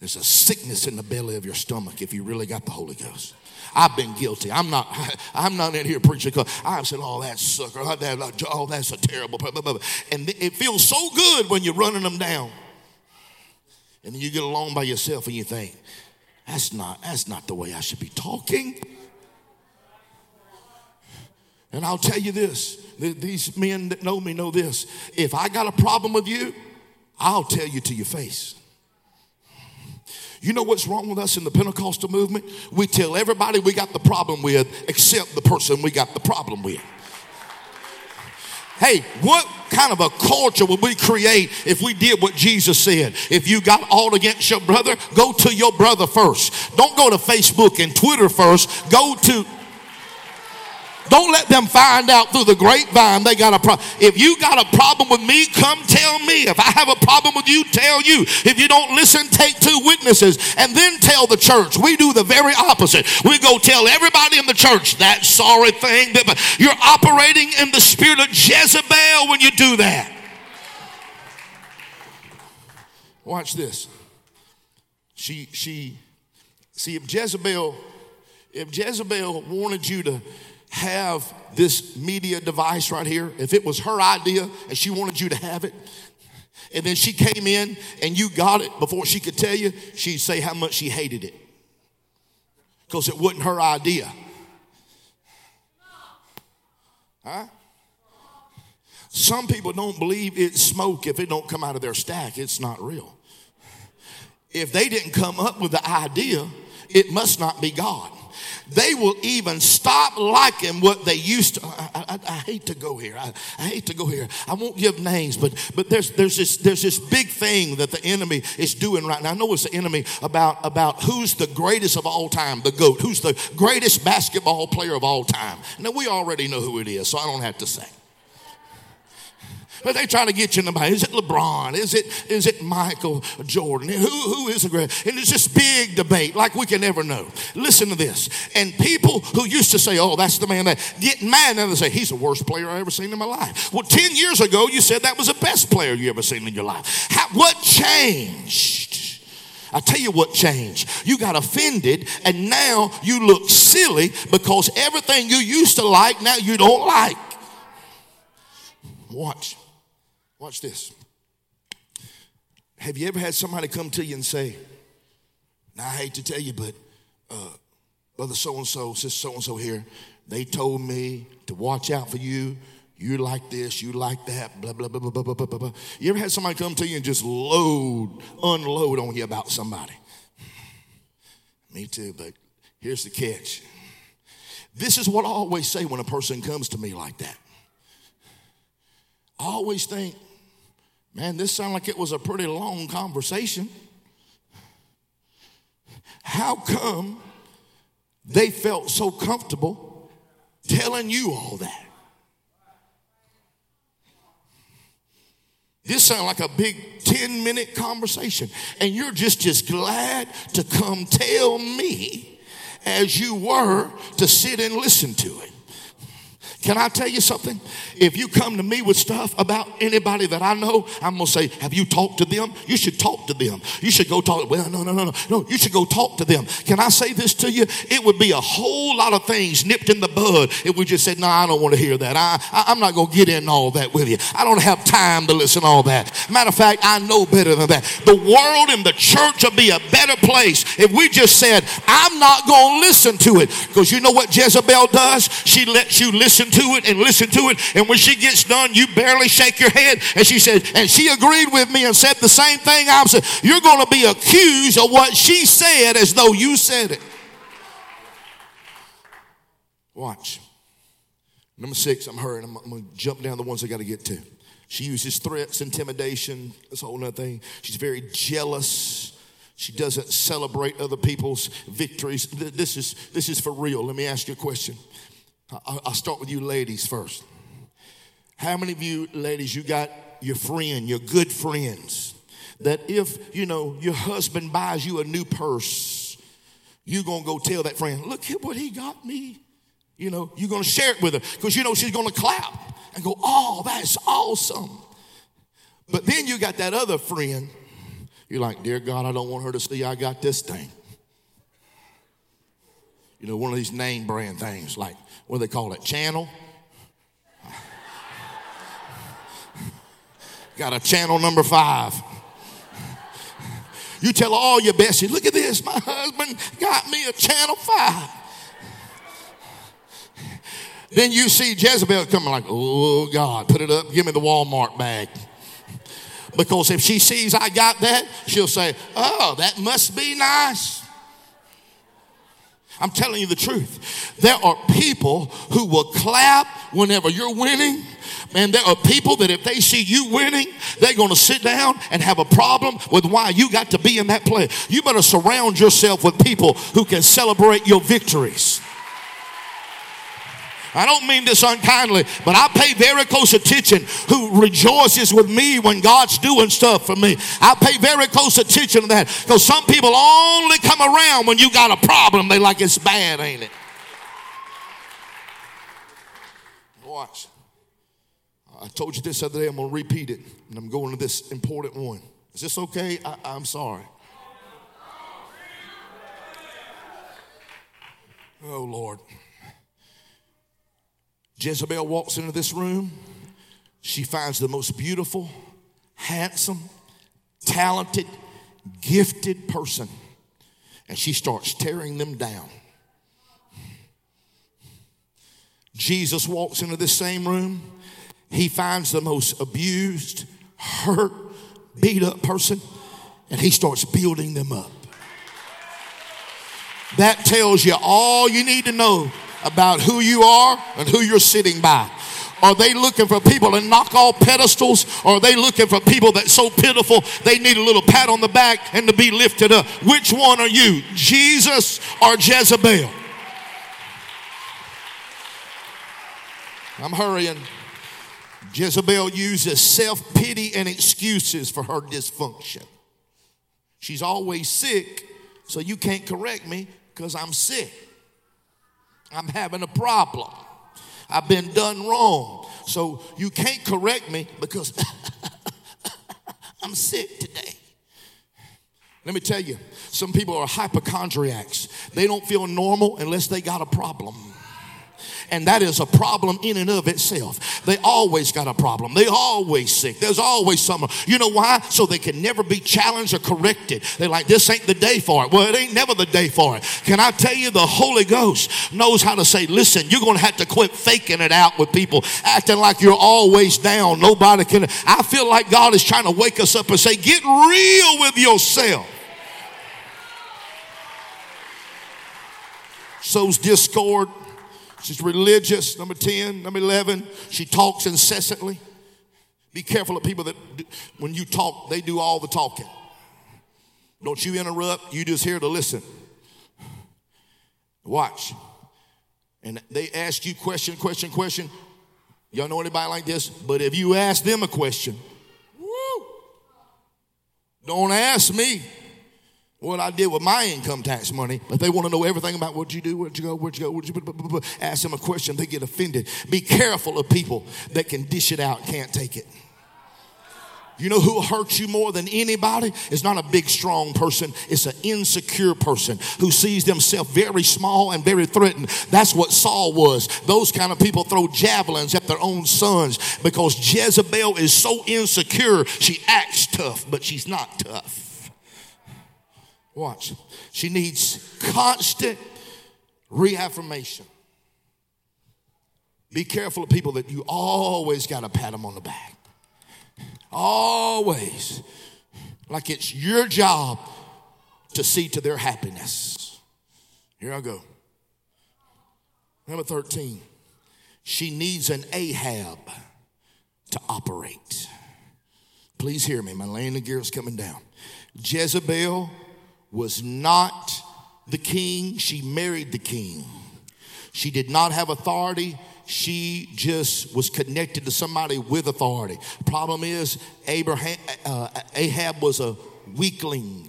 there's a sickness in the belly of your stomach if you really got the Holy Ghost. I've been guilty. I'm not I'm not in here preaching because I've said, oh, that sucker. Oh, that's a terrible. Blah, blah, blah. And it feels so good when you're running them down. And then you get along by yourself and you think, that's not, that's not the way I should be talking. And I'll tell you this. These men that know me know this. If I got a problem with you, I'll tell you to your face. You know what's wrong with us in the Pentecostal movement? We tell everybody we got the problem with except the person we got the problem with. Hey, what kind of a culture would we create if we did what Jesus said? If you got all against your brother, go to your brother first. Don't go to Facebook and Twitter first. Go to... Don't let them find out through the grapevine they got a problem. If you got a problem with me, come tell me. If I have a problem with you, tell you. If you don't listen, take two witnesses and then tell the church. We do the very opposite. We go tell everybody in the church that sorry thing. That, but you're operating in the spirit of Jezebel when you do that. Watch this. She, she, see if Jezebel, if Jezebel wanted you to have this media device right here, if it was her idea and she wanted you to have it, and then she came in and you got it before she could tell you, she'd say how much she hated it because it wasn't her idea. Huh? Some people don't believe it's smoke if it don't come out of their stack. It's not real. If they didn't come up with the idea, it must not be God. They will even stop liking what they used to. I, I, I hate to go here. I, I hate to go here. I won't give names, but but there's there's this there's this big thing that the enemy is doing right now. I know it's the enemy about about who's the greatest of all time, the GOAT, who's the greatest basketball player of all time. Now we already know who it is, so I don't have to say. But they try to get you in the mind. Is it LeBron? Is it is it Michael Jordan? Who who is the greatest? And it's this big debate, like we can never know. Listen to this. And people who used to say, "Oh, that's the man," that get mad and they say, "He's the worst player I ever seen in my life." Well, ten years ago, you said that was the best player you ever seen in your life. How, what changed? I tell you what changed. You got offended and now you look silly because everything you used to like now you don't like. Watch. Watch this. Have you ever had somebody come to you and say, now I hate to tell you, but uh, brother so-and-so, sister so-and-so here, they told me to watch out for you. You like this, you like that, blah, blah, blah, blah, blah, blah, blah, blah. You ever had somebody come to you and just load, unload on you about somebody? Me too, but here's the catch. This is what I always say when a person comes to me like that. I always think, man, this sounded like it was a pretty long conversation. How come they felt so comfortable telling you all that? This sounds like a big ten-minute conversation, and you're just, just glad to come tell me as you were to sit and listen to it. Can I tell you something? If you come to me with stuff about anybody that I know, I'm going to say, have you talked to them? You should talk to them. You should go talk. Well, no, no, no, no. No, you should go talk to them. Can I say this to you? It would be a whole lot of things nipped in the bud if we just said, no, I don't want to hear that. I, I, I'm not going to get in all that with you. I don't have time to listen to all that. Matter of fact, I know better than that. The world and the church would be a better place if we just said, I'm not going to listen to it. Because you know what Jezebel does? She lets you listen to it and listen to it. And when she gets done, you barely shake your head. And she said, and she agreed with me and said the same thing I said. You're going to be accused of what she said as though you said it. Watch. Number six, I'm hurrying. I'm, I'm going to jump down the ones I got to get to. She uses threats, intimidation. That's a whole other thing. She's very jealous. She doesn't celebrate other people's victories. This is, this is for real. Let me ask you a question. I'll start with you ladies first. How many of you ladies, you got your friend, your good friends, that if, you know, your husband buys you a new purse, you're going to go tell that friend, look at what he got me. You know, you're going to share it with her because, you know, she's going to clap and go, oh, that's awesome. But then you got that other friend. You're like, dear God, I don't want her to see I got this thing. You know, one of these name brand things, like, what do they call it? Channel? Got a channel number five. You tell all your besties, look at this, my husband got me a channel five. Then you see Jezebel coming like, oh, God, put it up. Give me the Walmart bag. Because if she sees I got that, she'll say, oh, that must be nice. I'm telling you the truth. There are people who will clap whenever you're winning. And there are people that if they see you winning, they're going to sit down and have a problem with why you got to be in that place. You better surround yourself with people who can celebrate your victories. I don't mean this unkindly, but I pay very close attention who rejoices with me when God's doing stuff for me. I pay very close attention to that because some people only come around when you got a problem. They like it's bad, ain't it? Watch. I told you this the other day. I'm going to repeat it, and I'm going to this important one. Is this okay? I, I'm sorry. Oh, Lord. Jezebel walks into this room. She finds the most beautiful, handsome, talented, gifted person. And she starts tearing them down. Jesus walks into this same room. He finds the most abused, hurt, beat up person. And he starts building them up. That tells you all you need to know about who you are and who you're sitting by. Are they looking for people to knock off pedestals? Or are they looking for people that's so pitiful they need a little pat on the back and to be lifted up? Which one are you, Jesus or Jezebel? I'm hurrying. Jezebel uses self-pity and excuses for her dysfunction. She's always sick, so you can't correct me because I'm sick. I'm having a problem. I've been done wrong. So you can't correct me because I'm sick today. Let me tell you, some people are hypochondriacs. They don't feel normal unless they got a problem. And that is a problem in and of itself. They always got a problem. They always sick. There's always something. You know why? So they can never be challenged or corrected. They're like, this ain't the day for it. Well, it ain't never the day for it. Can I tell you, the Holy Ghost knows how to say, listen, you're going to have to quit faking it out with people, acting like you're always down. Nobody can. I feel like God is trying to wake us up and say, get real with yourself. Sows discord. She's religious, number ten, number eleven. She talks incessantly. Be careful of people that, do, when you talk, they do all the talking. Don't you interrupt. You just here to listen. Watch. And they ask you question, question, question. Y'all know anybody like this? But if you ask them a question, woo, don't ask me what I did with my income tax money, but they want to know everything about what you do, where'd you go, where'd you go, where'd you go. Ask them a question, they get offended. Be careful of people that can dish it out and can't take it. You know who hurts you more than anybody? It's not a big, strong person. It's an insecure person who sees themselves very small and very threatened. That's what Saul was. Those kind of people throw javelins at their own sons because Jezebel is so insecure. She acts tough, but she's not tough. Watch. She needs constant reaffirmation. Be careful of people that you always got to pat them on the back. Always. Like it's your job to see to their happiness. Here I go. Number thirteen. She needs an Ahab to operate. Please hear me. My landing gear is coming down. Jezebel was not the king. She married the king. She did not have authority. She just was connected to somebody with authority. Problem is, Abraham, uh, Ahab was a weakling.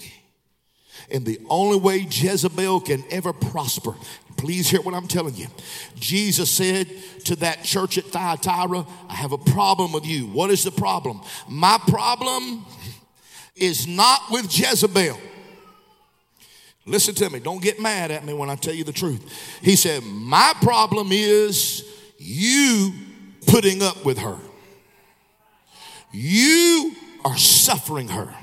And the only way Jezebel can ever prosper, please hear what I'm telling you. Jesus said to that church at Thyatira, I have a problem with you. What is the problem? My problem is not with Jezebel. Listen to me. Don't get mad at me when I tell you the truth. He said, my problem is you putting up with her. You are suffering her.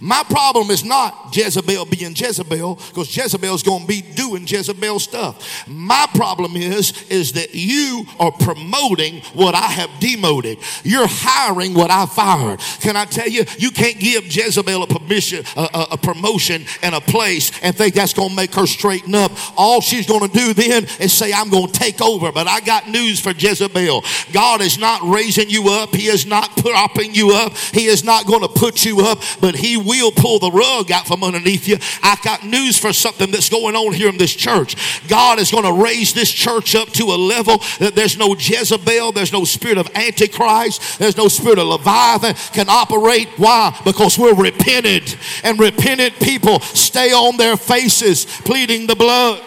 My problem is not Jezebel being Jezebel, because Jezebel's going to be doing Jezebel stuff. My problem is, is that you are promoting what I have demoted. You're hiring what I fired. Can I tell you, you can't give Jezebel a permission, a, a, a promotion and a place and think that's going to make her straighten up. All she's going to do then is say, I'm going to take over. But I got news for Jezebel. God is not raising you up. He is not propping you up. He is not going to put you up, but he will pull the rug out from underneath you. I got news for something that's going on here in this church. God is going to raise this church up to a level that there's no Jezebel, there's no spirit of Antichrist, there's no spirit of Leviathan can operate. Why? Because we're repentant, and repentant people stay on their faces pleading the blood.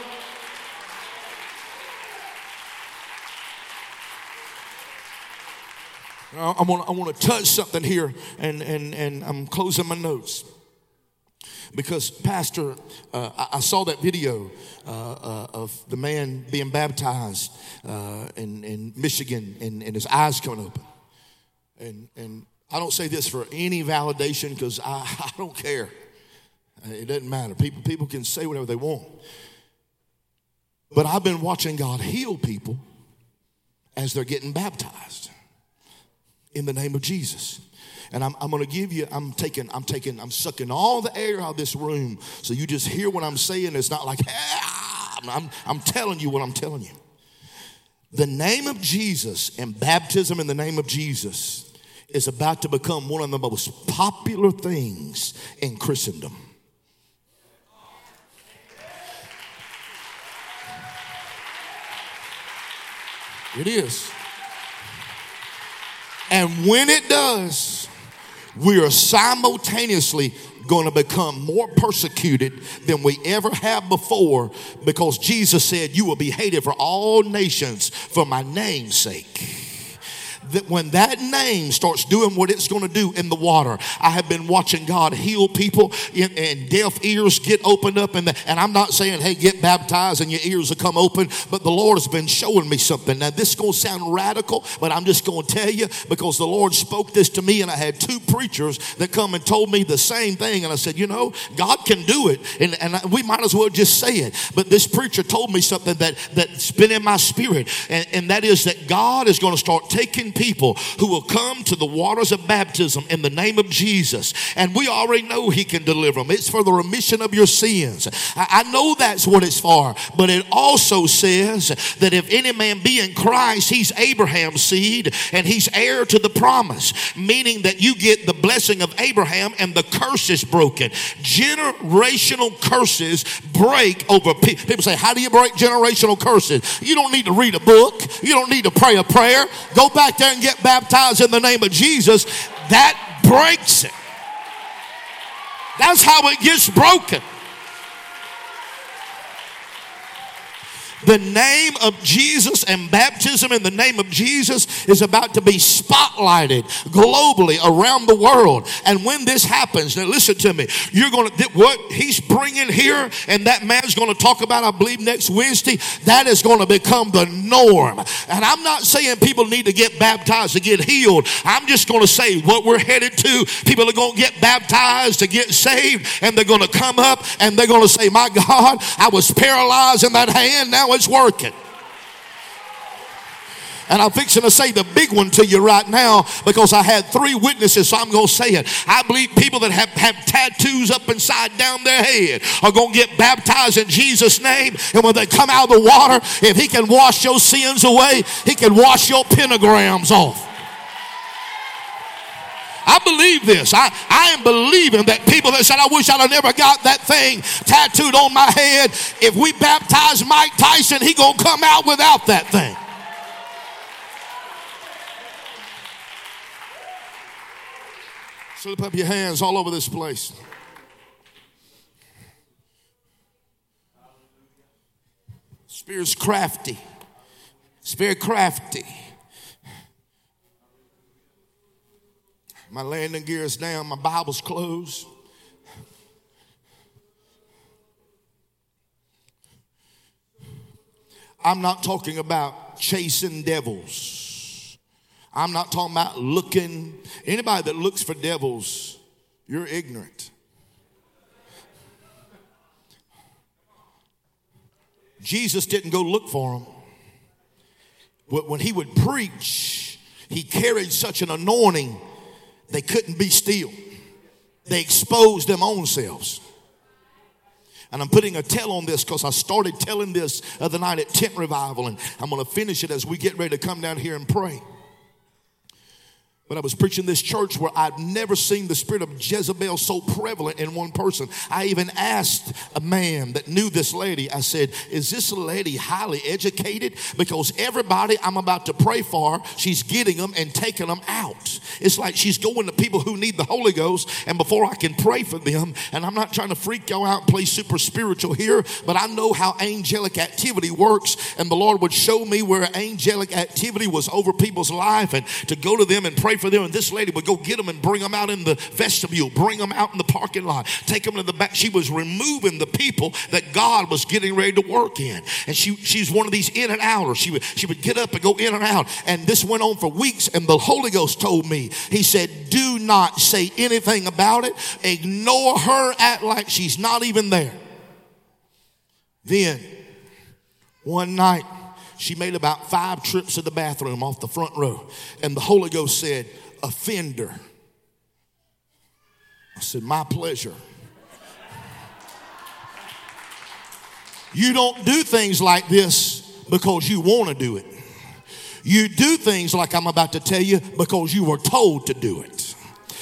I want, I want to touch something here, and, and, and I'm closing my notes. Because, Pastor, uh, I, I saw that video uh, uh, of the man being baptized uh, in, in Michigan, and, and his eyes coming open. And, and I don't say this for any validation, because I, I don't care. It doesn't matter. People, people can say whatever they want. But I've been watching God heal people as they're getting baptized. In the name of Jesus. And I'm, I'm going to give you, I'm taking, I'm taking, I'm sucking all the air out of this room. So you just hear what I'm saying. It's not like, ah, I'm, I'm telling you what I'm telling you. The name of Jesus and baptism in the name of Jesus is about to become one of the most popular things in Christendom. It is. And when it does, we are simultaneously going to become more persecuted than we ever have before, because Jesus said, you will be hated for all nations for my name's sake. That when that name starts doing what it's going to do in the water, I have been watching God heal people, and deaf ears get opened up. And, the, and I'm not saying, hey, get baptized and your ears will come open, but the Lord has been showing me something. Now, this is going to sound radical, but I'm just going to tell you, because the Lord spoke this to me, and I had two preachers that come and told me the same thing. And I said, you know, God can do it, and, and I, we might as well just say it. But this preacher told me something that, that's been in my spirit, and, and that is that God is going to start taking people people who will come to the waters of baptism in the name of Jesus. And we already know he can deliver them. It's for the remission of your sins. I, I know that's what it's for, but it also says that if any man be in Christ, he's Abraham's seed and he's heir to the promise, meaning that you get the blessing of Abraham and the curse is broken. Generational curses break over pe- people say, how do you break generational curses? You don't need to read a book. You don't need to pray a prayer. Go back there and get baptized in the name of Jesus. That breaks it. That's how it gets broken. The name of Jesus and baptism in the name of Jesus is about to be spotlighted globally around the world. And when this happens, now listen to me, you're going to, what he's bringing here and that man's going to talk about, I believe next Wednesday, that is going to become the norm. And I'm not saying people need to get baptized to get healed. I'm just going to say what we're headed to, people are going to get baptized to get saved, and they're going to come up and they're going to say, my God, I was paralyzed in that hand, now it's working. And I'm fixing to say the big one to you right now because I had three witnesses, so I'm going to say it. I believe people that have, have tattoos up and side down their head are going to get baptized in Jesus' name. And when they come out of the water, if he can wash your sins away, he can wash your pentagrams off. I believe this. I, I am believing that people that said, I wish I'd have never got that thing tattooed on my head. If we baptize Mike Tyson, he going to come out without that thing. Slip up your hands all over this place. Spirit's crafty. Spirit crafty. My landing gear is down. My Bible's closed. I'm not talking about chasing devils. I'm not talking about looking. Anybody that looks for devils, you're ignorant. Jesus didn't go look for them. But when he would preach, he carried such an anointing. They couldn't be still. They exposed them own selves. And I'm putting a tell on this because I started telling this the other night at tent revival. And I'm going to finish it as we get ready to come down here and pray. But I was preaching this church where I've never seen the spirit of Jezebel so prevalent in one person. I even asked a man that knew this lady. I said, is this lady highly educated? Because everybody I'm about to pray for, she's getting them and taking them out. It's like she's going to people who need the Holy Ghost. And before I can pray for them, and I'm not trying to freak y'all out and play super spiritual here, but I know how angelic activity works. And the Lord would show me where angelic activity was over people's life and to go to them and pray for for them. And this lady would go get them and bring them out in the vestibule, bring them out in the parking lot, take them to the back. She was removing the people that God was getting ready to work in. And she she's one of these in and outers. She would, she would get up and go in and out. And this went on for weeks. And the Holy Ghost told me, he said, do not say anything about it. Ignore her, act like she's not even there. Then one night, she made about five trips to the bathroom off the front row. And the Holy Ghost said, offender. I said, my pleasure. You don't do things like this because you want to do it. You do things like I'm about to tell you because you were told to do it.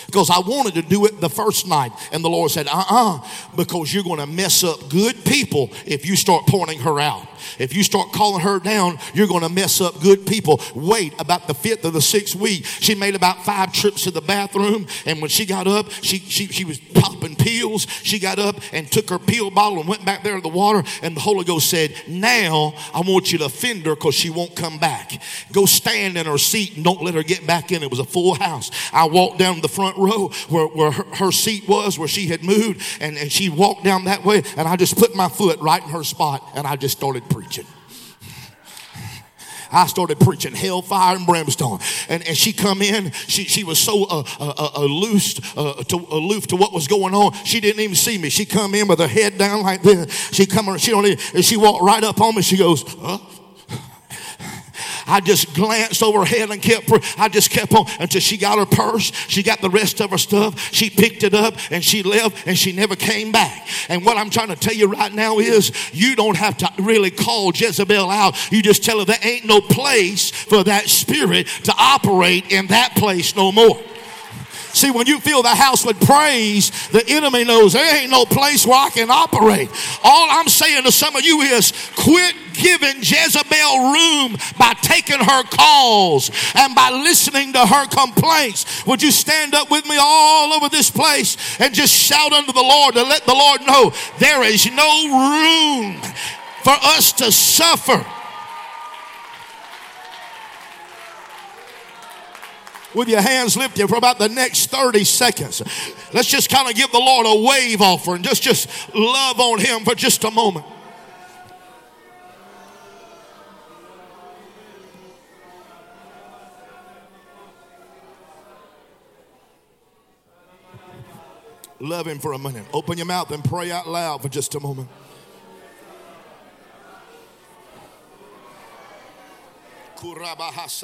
Because I wanted to do it the first night. And the Lord said, uh-uh, because you're going to mess up good people if you start pointing her out. If you start calling her down, you're going to mess up good people. Wait, about the fifth or the sixth week, she made about five trips to the bathroom. And when she got up, she she she was popping pills. She got up and took her pill bottle and went back there to the water. And the Holy Ghost said, now I want you to offend her because she won't come back. Go stand in her seat and don't let her get back in. It was a full house. I walked down the front row where, where her, her seat was, where she had moved. And, and she walked down that way. And I just put my foot right in her spot. And I just started preaching. I started preaching hellfire and brimstone. And, and she come in. She she was so uh, uh, uh, loose, uh, to, aloof to what was going on. She didn't even see me. She come in with her head down like this. She come she don't even, and she walked right up on me. She goes, huh? I just glanced over her head and kept, I just kept on until she got her purse. She got the rest of her stuff. She picked it up and she left and she never came back. And what I'm trying to tell you right now is you don't have to really call Jezebel out. You just tell her there ain't no place for that spirit to operate in that place no more. See, when you fill the house with praise, the enemy knows there ain't no place where I can operate. All I'm saying to some of you is quit giving Jezebel room by taking her calls and by listening to her complaints. Would you stand up with me all over this place and just shout unto the Lord to let the Lord know there is no room for us to suffer. With your hands lifted for about the next thirty seconds. Let's just kind of give the Lord a wave offering. Just, just love on him for just a moment. Love him for a minute. Open your mouth and pray out loud for just a moment. Something's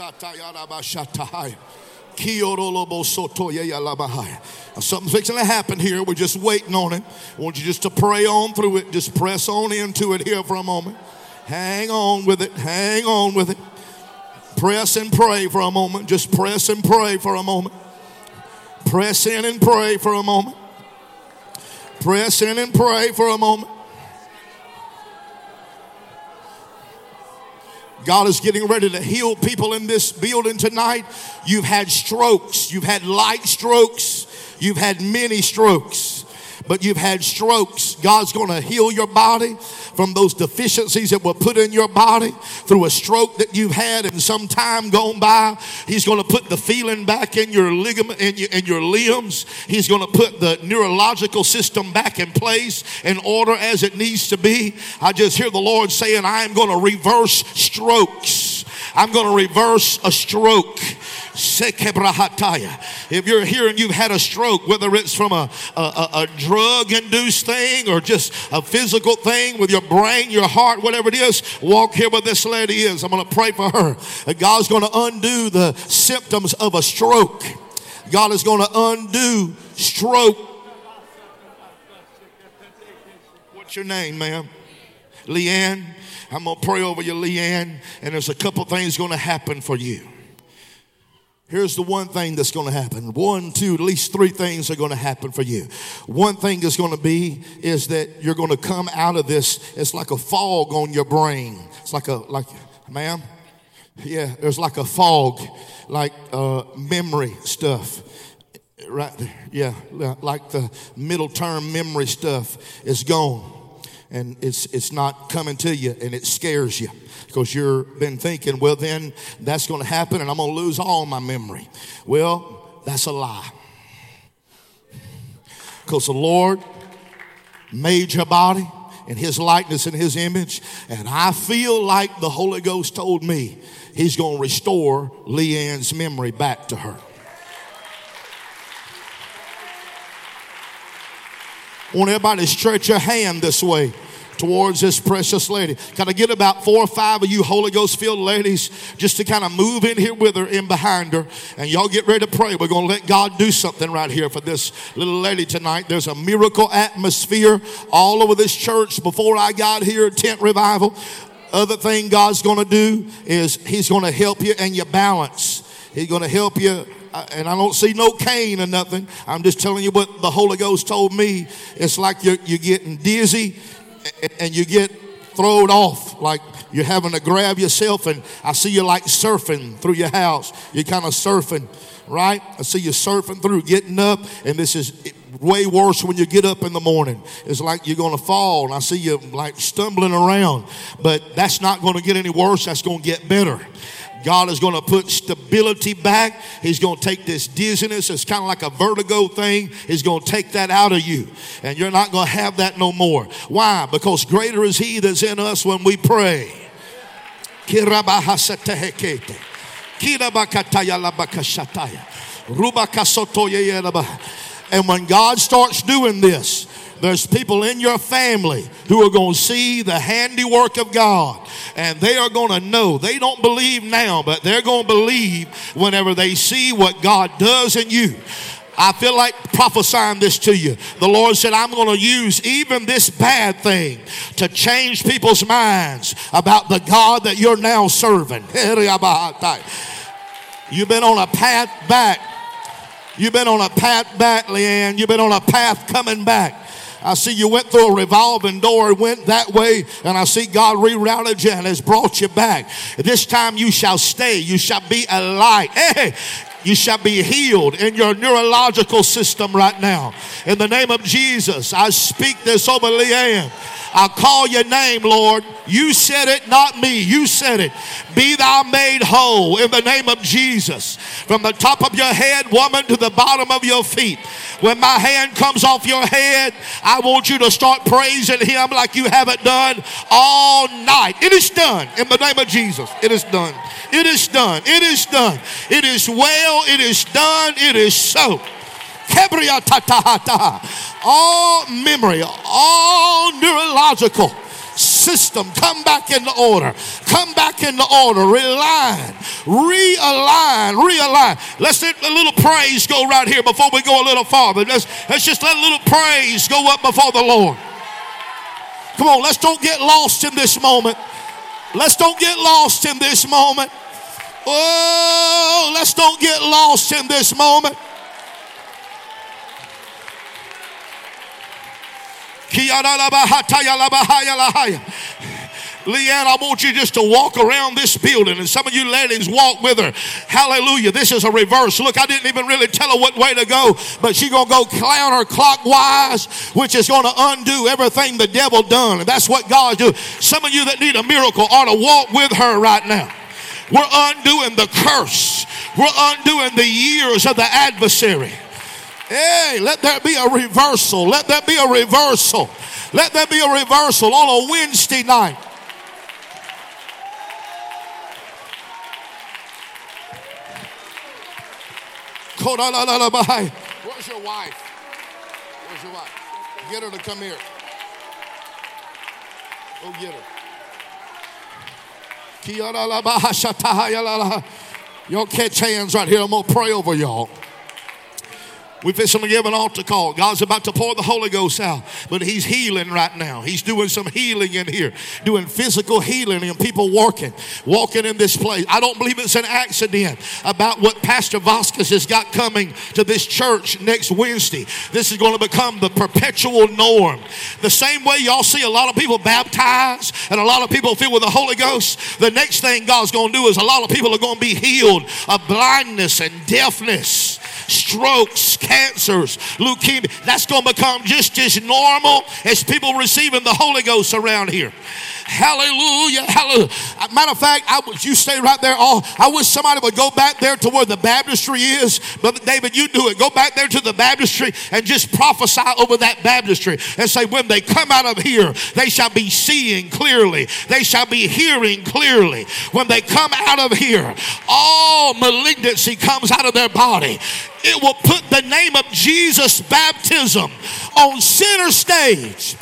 fixing to happen here. We're just waiting on it. I want you just to pray on through it. Just press on into it here for a moment. Hang on with it. Hang on with it. Press and pray for a moment. Just press and pray for a moment. Press in and pray for a moment. Press in and pray for a moment. God is getting ready to heal people in this building tonight. You've had strokes. You've had light strokes. You've had many strokes. But you've had strokes. God's going to heal your body from those deficiencies that were put in your body through a stroke that you've had in some time gone by. He's going to put the feeling back in your ligament, in your, in your limbs. He's going to put the neurological system back in place in order as it needs to be. I just hear the Lord saying, I am going to reverse strokes. I'm going to reverse a stroke. If you're here and you've had a stroke, whether it's from a, a, a drug-induced thing or just a physical thing with your brain, your heart, whatever it is, walk here where this lady is. I'm going to pray for her. God's going to undo the symptoms of a stroke. God is going to undo stroke. What's your name, ma'am? Leanne. I'm going to pray over you, Leanne, and there's a couple things going to happen for you. Here's the one thing that's going to happen. One, two, at least three things are going to happen for you. One thing is going to be is that you're going to come out of this. It's like a fog on your brain. It's like a, like, ma'am? Yeah, there's like a fog, like uh, memory stuff. Right there, yeah, like the middle term memory stuff is gone. And it's it's not coming to you, and it scares you because you've been thinking, well, then that's going to happen, and I'm going to lose all my memory. Well, that's a lie because the Lord made your body in his likeness and his image, and I feel like the Holy Ghost told me he's going to restore Leanne's memory back to her. I want everybody to stretch your hand this way towards this precious lady. Can I get about four or five of you Holy Ghost filled ladies just to kind of move in here with her and behind her, and y'all get ready to pray. We're going to let God do something right here for this little lady tonight. There's a miracle atmosphere all over this church. Before I got here, tent revival. Other thing God's going to do is he's going to help you in your balance. He's going to help you. And I don't see no cane or nothing. I'm just telling you what the Holy Ghost told me. It's like you're, you're getting dizzy and you get thrown off. Like you're having to grab yourself. And I see you like surfing through your house. You're kind of surfing, right? I see you surfing through, getting up. And this is way worse when you get up in the morning. It's like you're going to fall. And I see you like stumbling around. But that's not going to get any worse. That's going to get better. God is going to put stability back. He's going to take this dizziness. It's kind of like a vertigo thing. He's going to take that out of you. And you're not going to have that no more. Why? Because greater is he that's in us when we pray. And when God starts doing this, there's people in your family who are going to see the handiwork of God, and they are going to know. They don't believe now, but they're going to believe whenever they see what God does in you. I feel like prophesying this to you. The Lord said, I'm going to use even this bad thing to change people's minds about the God that you're now serving. You've been on a path back. You've been on a path back, Leanne. You've been on a path coming back. I see you went through a revolving door and went that way, and I see God rerouted you and has brought you back. This time you shall stay. You shall be a light. Hey, you shall be healed in your neurological system right now. In the name of Jesus, I speak this over Leanne. I call your name, Lord. You said it, not me. You said it. Be thou made whole in the name of Jesus. From the top of your head, woman, to the bottom of your feet. When my hand comes off your head, I want you to start praising him like you haven't done all night. It is done in the name of Jesus. It is done. It is done. It is done. It is well. It is done. It is so. All memory, all neurological system. Come back into order. Come back into order. Realign. Realign. Realign. Let's let a little praise go right here before we go a little farther. Let's, let's just let a little praise go up before the Lord. Come on, let's don't get lost in this moment. Let's don't get lost in this moment. Oh, let's don't get lost in this moment. Leanne, I want you just to walk around this building, and some of you ladies walk with her. Hallelujah. This is a reverse. Look, I didn't even really tell her what way to go, but she's going to go counterclockwise, which is going to undo everything the devil done. And that's what God do. Some of you that need a miracle ought to walk with her right now. We're undoing the curse. We're undoing the years of the adversary. Hey, let there be a reversal. Let there be a reversal. Let there be a reversal on a Wednesday night. Where's your wife? Where's your wife? Get her to come here. Go get her. Y'all catch hands right here. I'm going to pray over y'all. We're fixing to give an altar call. God's about to pour the Holy Ghost out, but he's healing right now. He's doing some healing in here, doing physical healing and people walking, walking in this place. I don't believe it's an accident about what Pastor Voskis has got coming to this church next Wednesday. This is going to become the perpetual norm. The same way y'all see a lot of people baptized and a lot of people filled with the Holy Ghost, the next thing God's going to do is a lot of people are going to be healed of blindness and deafness, strokes, cancers, leukemia. That's going to become just as normal as people receiving the Holy Ghost around here. Hallelujah, hallelujah. Matter of fact, I would, you stay right there. Oh, I wish somebody would go back there to where the baptistry is. Brother David, you do it. Go back there to the baptistry and just prophesy over that baptistry and say, when they come out of here, they shall be seeing clearly. They shall be hearing clearly. When they come out of here, all malignancy comes out of their body. It will put the name of Jesus' baptism on center stage.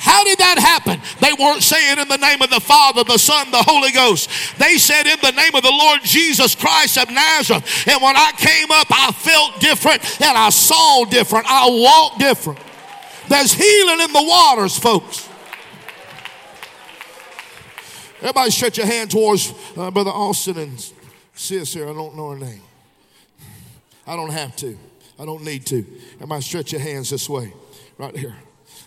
How did that happen? They weren't saying in the name of the Father, the Son, the Holy Ghost. They said in the name of the Lord Jesus Christ of Nazareth. And when I came up, I felt different and I saw different. I walked different. There's healing in the waters, folks. Everybody stretch your hand towards uh, Brother Austin and sis here. I don't know her name. I don't have to. I don't need to. Everybody stretch your hands this way, right here.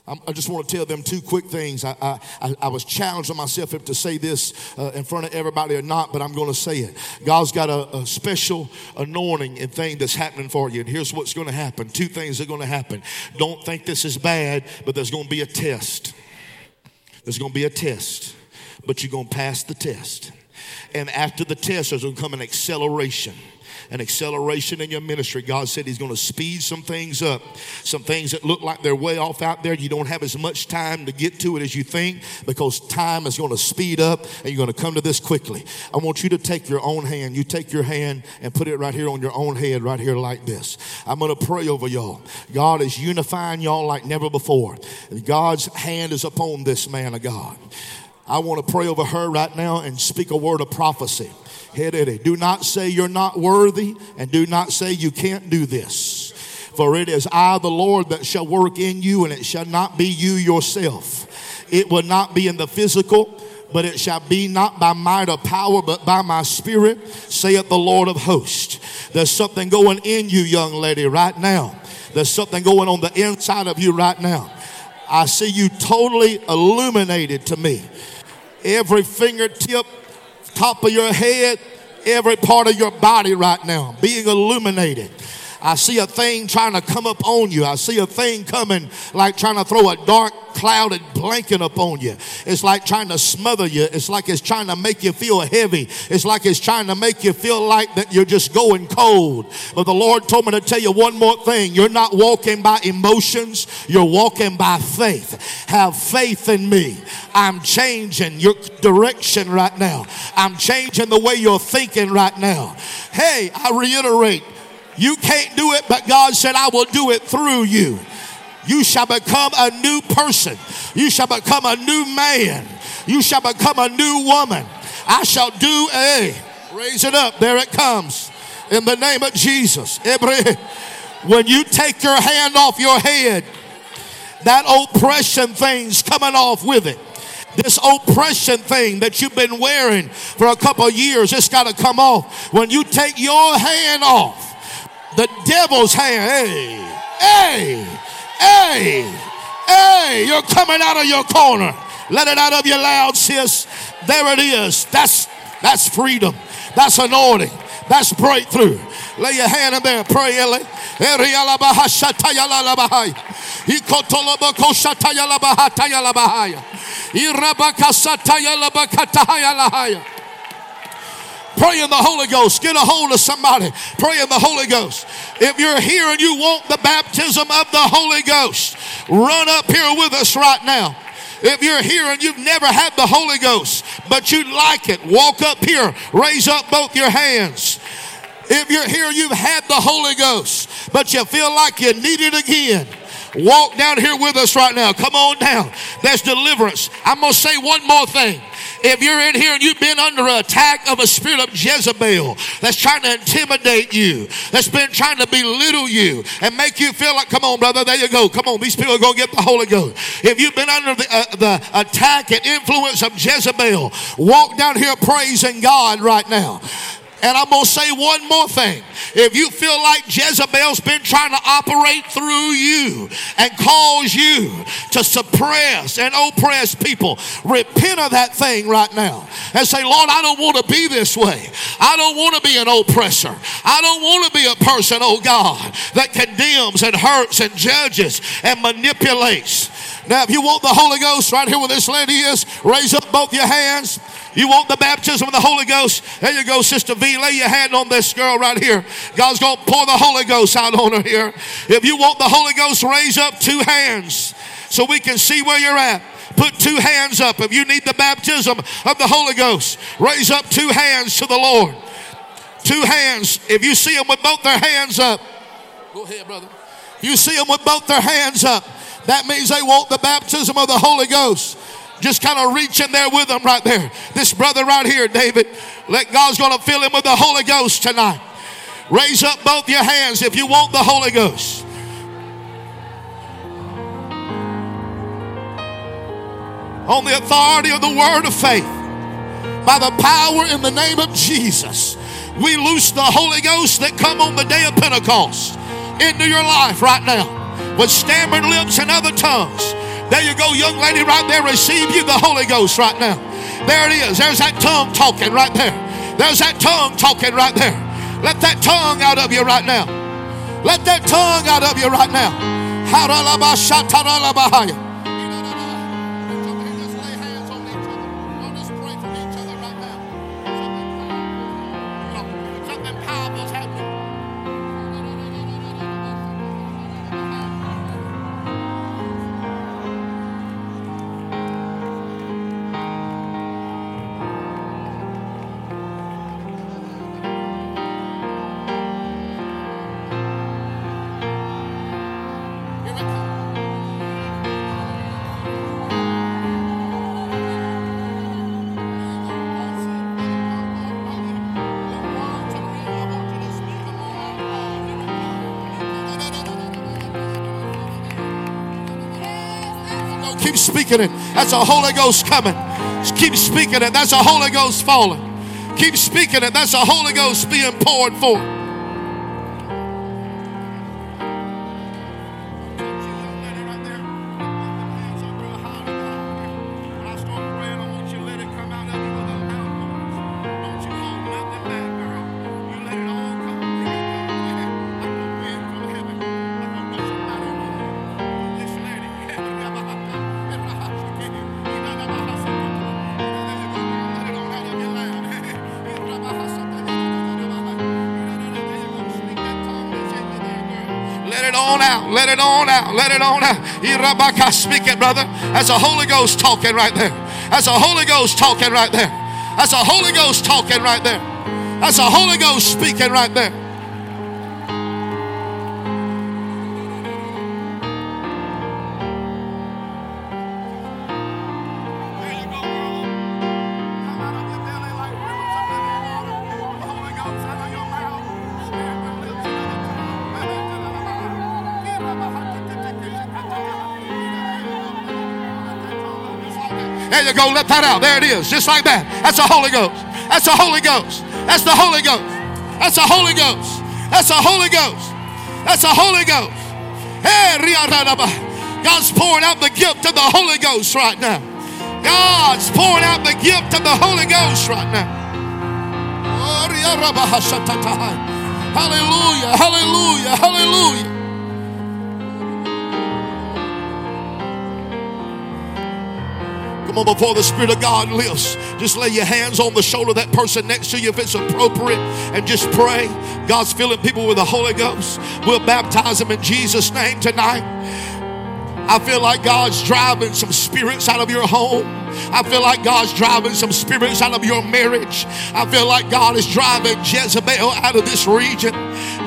I'm, I just want to tell them two quick things. I I, I was challenging myself if to say this uh, in front of everybody or not, but I'm going to say it. God's got a, a special anointing and thing that's happening for you, and here's what's going to happen. Two things are going to happen. Don't think this is bad, but there's going to be a test. There's going to be a test, but you're going to pass the test. And after the test, there's going to come an acceleration. An acceleration in your ministry. God said he's going to speed some things up. Some things that look like they're way off out there. You don't have as much time to get to it as you think, because time is going to speed up and you're going to come to this quickly. I want you to take your own hand. You take your hand and put it right here on your own head, right here like this. I'm going to pray over y'all. God is unifying y'all like never before. And God's hand is upon this man of God. I want to pray over her right now and speak a word of prophecy. Do not say you're not worthy, and do not say you can't do this. For it is I, the Lord, that shall work in you, and it shall not be you yourself. It will not be in the physical, but it shall be not by might or power, but by my spirit, saith the Lord of hosts. There's something going in you, young lady, right now. There's something going on the inside of you right now. I see you totally illuminated to me. Every fingertip, top of your head, every part of your body right now being illuminated. I see a thing trying to come up on you. I see a thing coming like trying to throw a dark clouded blanket upon you. It's like trying to smother you. It's like it's trying to make you feel heavy. It's like it's trying to make you feel like that you're just going cold. But the Lord told me to tell you one more thing. You're not walking by emotions. You're walking by faith. Have faith in me. I'm changing your direction right now. I'm changing the way you're thinking right now. Hey, I reiterate. You can't do it, but God said, I will do it through you. You shall become a new person. You shall become a new man. You shall become a new woman. I shall do a, raise it up, there it comes. In the name of Jesus. Every, when you take your hand off your head, that oppression thing's coming off with it. This oppression thing that you've been wearing for a couple of years, it's got to come off. When you take your hand off, the devil's hand, hey, hey, hey, hey, you're coming out of your corner. Let it out of your loud, sis. There it is. That's, that's freedom. That's anointing. That's breakthrough. Lay your hand in there. Pray, Eli. Pray in the Holy Ghost. Get a hold of somebody. Pray in the Holy Ghost. If you're here and you want the baptism of the Holy Ghost, run up here with us right now. If you're here and you've never had the Holy Ghost, but you like it, walk up here, raise up both your hands. If you're here and you've had the Holy Ghost, but you feel like you need it again, walk down here with us right now. Come on down. There's deliverance. I'm going to say one more thing. If you're in here and you've been under an attack of a spirit of Jezebel that's trying to intimidate you, that's been trying to belittle you and make you feel like, come on, brother, there you go. Come on, these people are going to get the Holy Ghost. If you've been under the, uh, the attack and influence of Jezebel, walk down here praising God right now. And I'm going to say one more thing. If you feel like Jezebel's been trying to operate through you and cause you to suppress and oppress people, repent of that thing right now and say, Lord, I don't want to be this way. I don't want to be an oppressor. I don't want to be a person, oh God, that condemns and hurts and judges and manipulates. Now, if you want the Holy Ghost right here where this lady is, raise up both your hands. You want the baptism of the Holy Ghost? There you go, Sister V. Lay your hand on this girl right here. God's going to pour the Holy Ghost out on her here. If you want the Holy Ghost, raise up two hands so we can see where you're at. Put two hands up. If you need the baptism of the Holy Ghost, raise up two hands to the Lord. Two hands. If you see them with both their hands up. Go ahead, brother. If you see them with both their hands up, that means they want the baptism of the Holy Ghost. Just kind of reach in there with them right there. This brother right here, David, let God's going to fill him with the Holy Ghost tonight. Raise up both your hands if you want the Holy Ghost. On the authority of the word of faith, by the power in the name of Jesus, we loose the Holy Ghost that come on the day of Pentecost into your life right now. With stammering lips and other tongues. There you go, young lady right there. Receive you the Holy Ghost right now. There it is. There's that tongue talking right there. There's that tongue talking right there. Let that tongue out of you right now. Let that tongue out of you right now. Keep speaking it. That's a Holy Ghost coming. Keep speaking it. That's a Holy Ghost falling. Keep speaking it. That's a Holy Ghost being poured forth. Let it on out. Let it on out. Irabaka, speak it, brother. That's a Holy Ghost talking right there. That's a Holy Ghost talking right there. That's a Holy Ghost talking right there. That's a Holy Ghost speaking right there. There you go. Let that out. There it is. Just like that. That's the Holy Ghost. That's the Holy Ghost. That's the Holy Ghost. That's the Holy Ghost. That's the Holy Ghost. That's the Holy Ghost. Hey, God's pouring out the gift of the Holy Ghost right now. God's pouring out the gift of the Holy Ghost right now. Hallelujah, hallelujah, hallelujah. Come on, before the Spirit of God lifts, just lay your hands on the shoulder of that person next to you if it's appropriate and just pray. God's filling people with the Holy Ghost. We'll baptize them in Jesus' name tonight. I feel like God's driving some spirits out of your home. I feel like God's driving some spirits out of your marriage. I feel like God is driving Jezebel out of this region.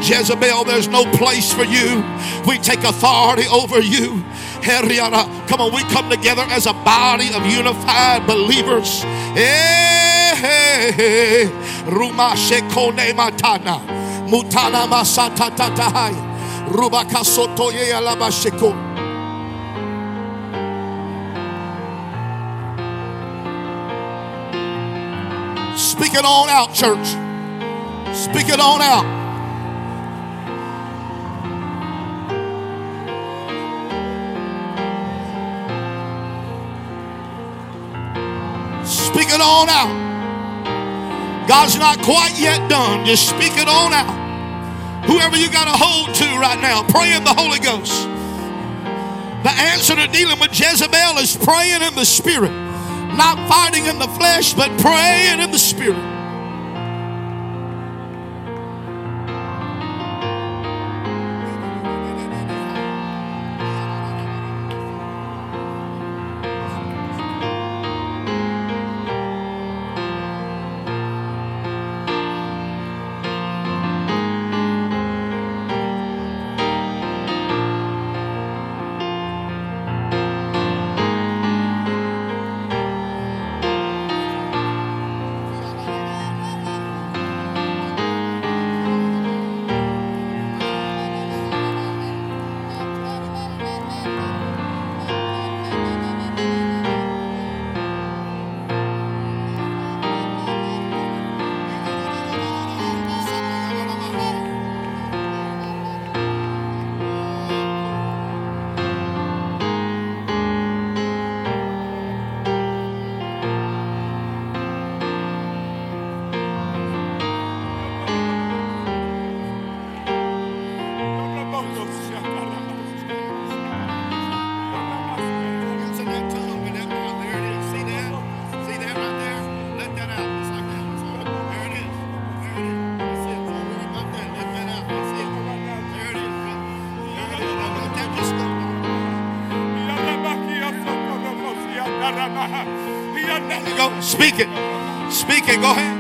Jezebel, there's no place for you. We take authority over you. Come on, we come together as a body of unified believers. Speak it on out, church. Speak it on out. Speak it on out. God's not quite yet done. Just speak it on out. Whoever you got a hold to right now, pray in the Holy Ghost. The answer to dealing with Jezebel is praying in the Spirit. Not fighting in the flesh, but praying in the Spirit. Speak it. Speak it. Go ahead.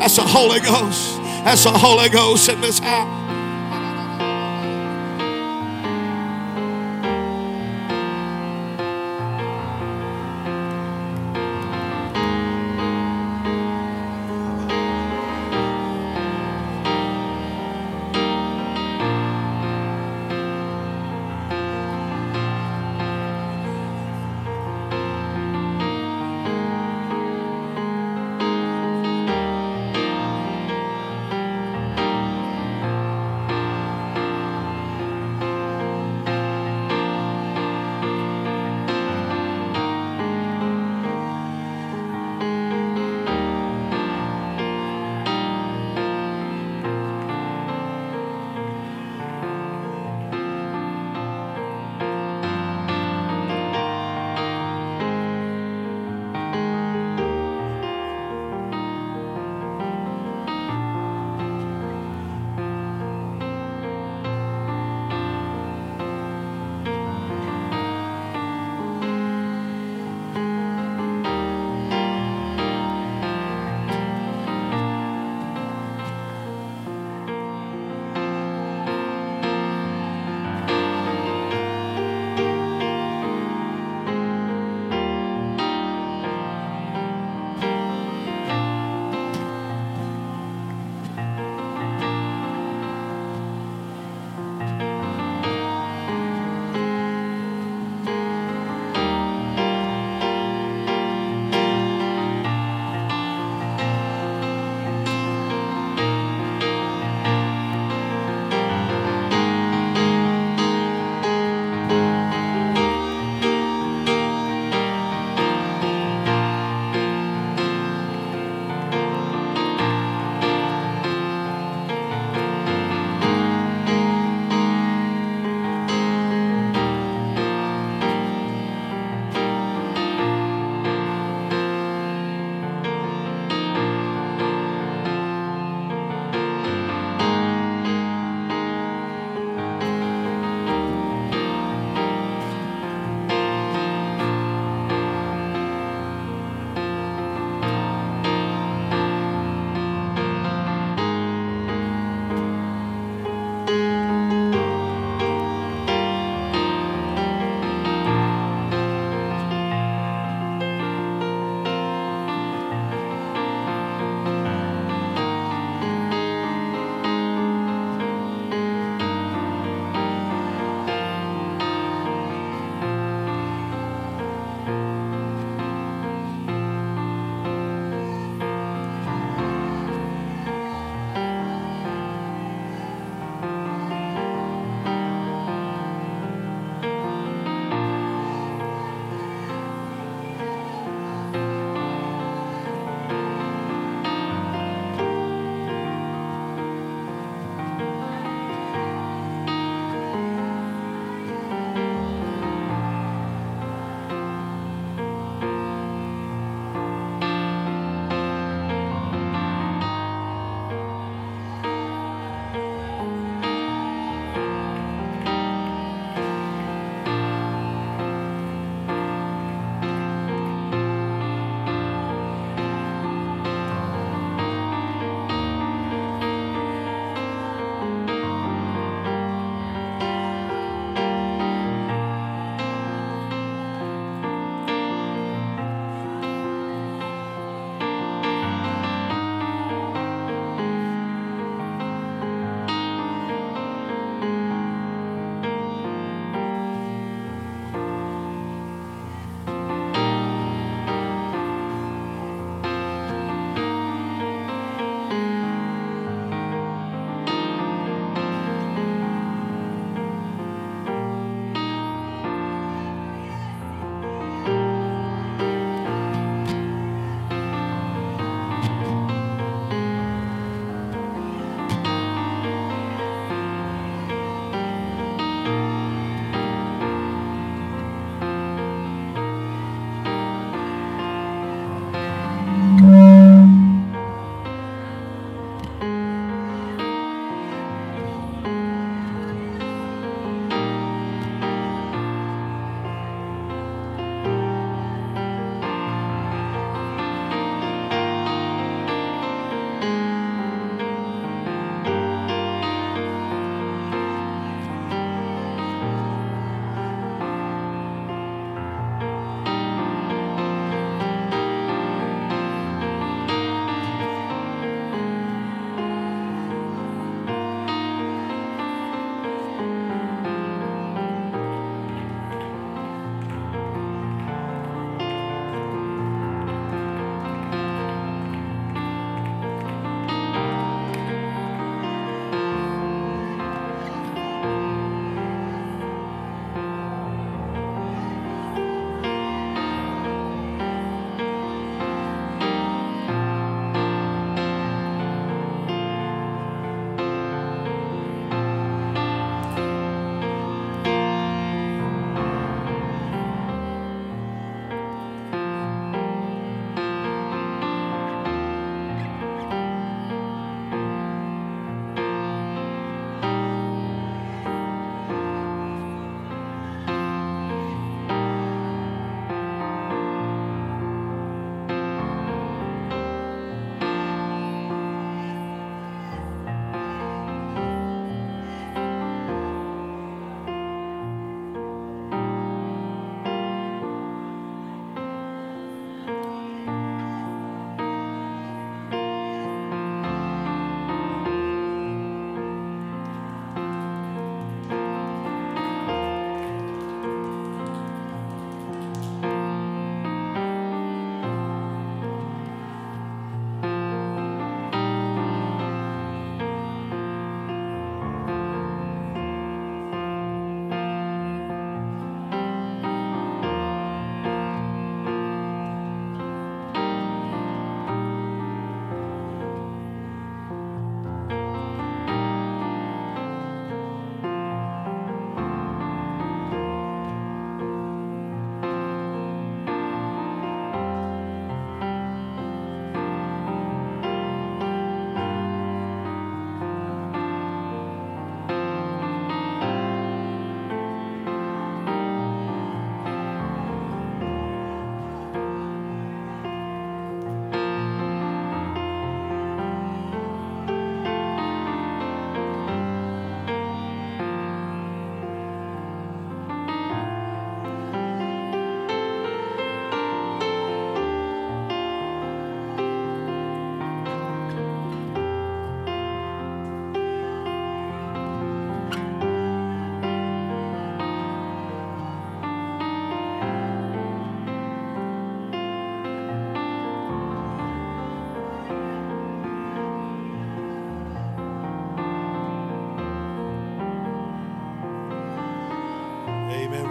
That's the Holy Ghost. That's the Holy Ghost in this house.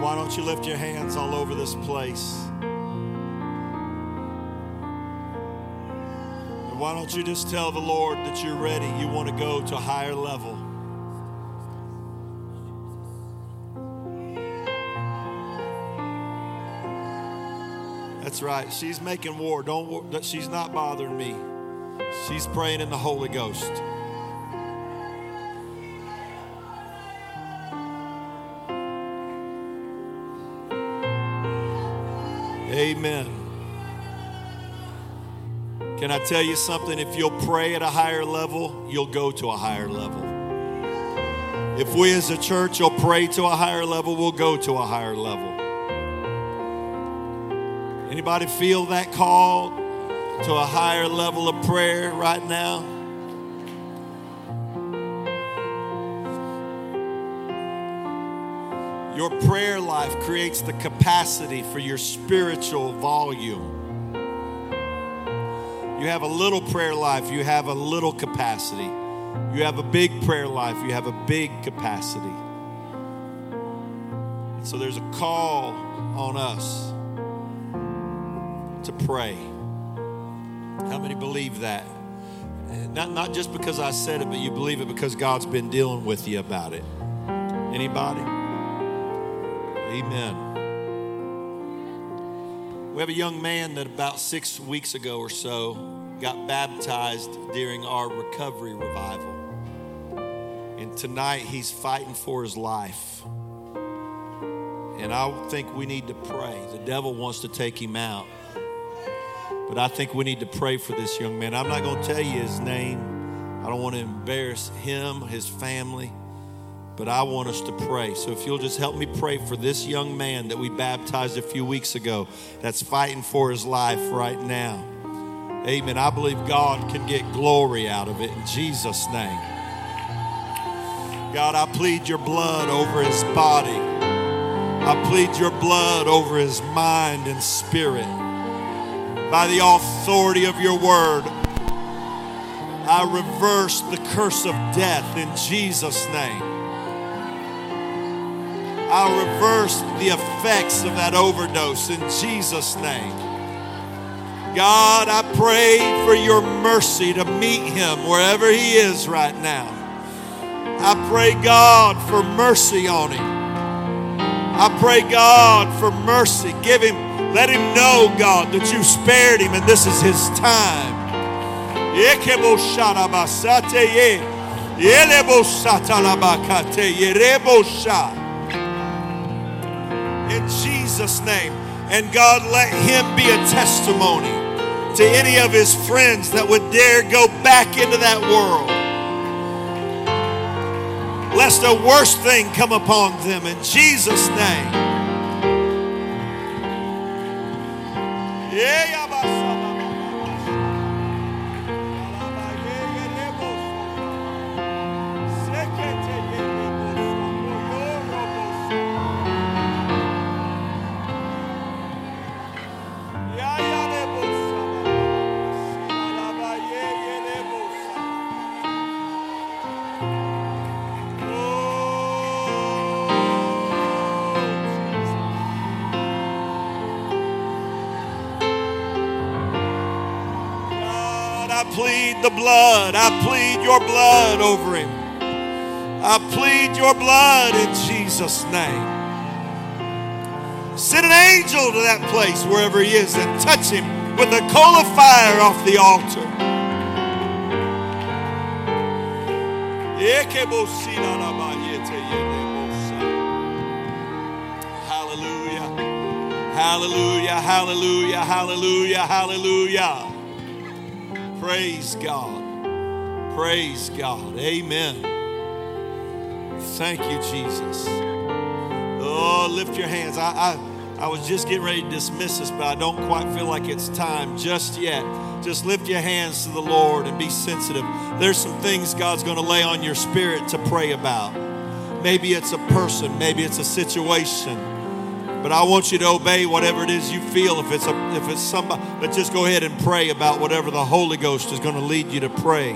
Why don't you lift your hands all over this place? And why don't you just tell the Lord that you're ready, you want to go to a higher level. That's right. She's making war. Don't. She's not bothering me. She's praying in the Holy Ghost. Amen. Can I tell you something? If you'll pray at a higher level, you'll go to a higher level. If we as a church will pray to a higher level, we'll go to a higher level. Anybody feel that call to a higher level of prayer right now? Your prayer life creates the capacity for your spiritual volume. You have a little prayer life, you have a little capacity. You have a big prayer life, you have a big capacity. So there's a call on us to pray. How many believe that? Not, not just because I said it, but you believe it because God's been dealing with you about it. Anybody? Amen. We have a young man that about six weeks ago or so got baptized during our recovery revival. And tonight he's fighting for his life. And I think we need to pray. The devil wants to take him out. But I think we need to pray for this young man. I'm not going to tell you his name. I don't want to embarrass him, his family. But I want us to pray. So if you'll just help me pray for this young man that we baptized a few weeks ago that's fighting for his life right now. Amen. I believe God can get glory out of it in Jesus' name. God, I plead your blood over his body. I plead your blood over his mind and spirit. By the authority of your word, I reverse the curse of death in Jesus' name. I reverse the effects of that overdose in Jesus' name. God, I pray for your mercy to meet him wherever he is right now. I pray, God, for mercy on him. I pray, God, for mercy. Give him Let him know, God, that you spared him and this is his time. In Jesus' name. And God, let him be a testimony to any of his friends that would dare go back into that world. Lest a worse thing come upon them in Jesus' name. The blood. I plead your blood over him. I plead your blood in Jesus' name. Send an angel to that place wherever he is and touch him with a coal of fire off the altar. Hallelujah. Hallelujah. Hallelujah. Hallelujah. Hallelujah. Praise God. Praise God. Amen. Thank you, Jesus. Oh, lift your hands. I, I, I was just getting ready to dismiss us, but I don't quite feel like it's time just yet. Just lift your hands to the Lord and be sensitive. There's some things God's going to lay on your spirit to pray about. Maybe it's a person. Maybe it's a situation. But I want you to obey whatever it is you feel. If it's a, if it's somebody, but just go ahead and pray about whatever the Holy Ghost is going to lead you to pray.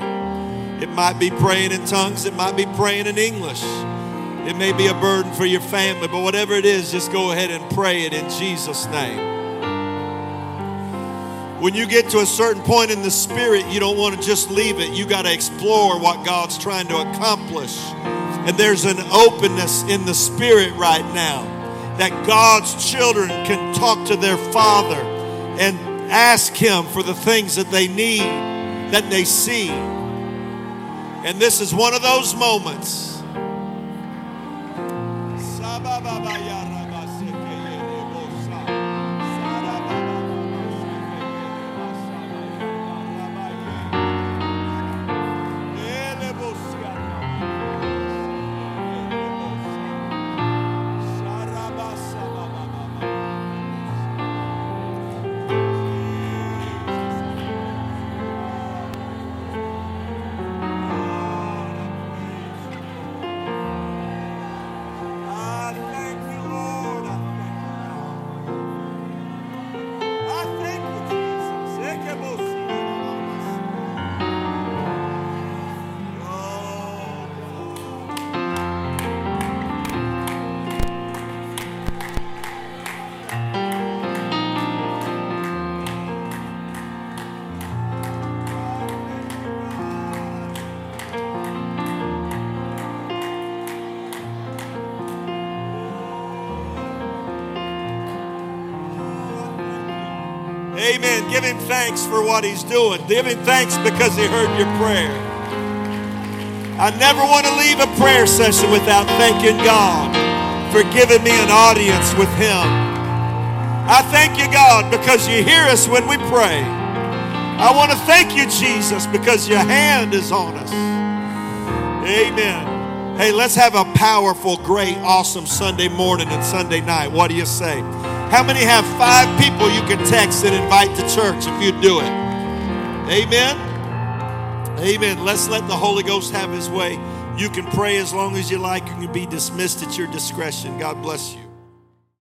It might be praying in tongues. It might be praying in English. It may be a burden for your family, but whatever it is, just go ahead and pray it in Jesus' name. When you get to a certain point in the Spirit, you don't want to just leave it. You got to explore what God's trying to accomplish. And there's an openness in the Spirit right now that God's children can talk to their Father and ask Him for the things that they need, that they see. And this is one of those moments. Amen. Give Him thanks for what He's doing. Give Him thanks because He heard your prayer. I never want to leave a prayer session without thanking God for giving me an audience with Him. I thank you, God, because you hear us when we pray. I want to thank you, Jesus, because your hand is on us. Amen. Hey, let's have a powerful, great, awesome Sunday morning and Sunday night. What do you say? How many have five people you can text and invite to church if you do it? Amen? Amen. Let's let the Holy Ghost have His way. You can pray as long as you like. You can be dismissed at your discretion. God bless you.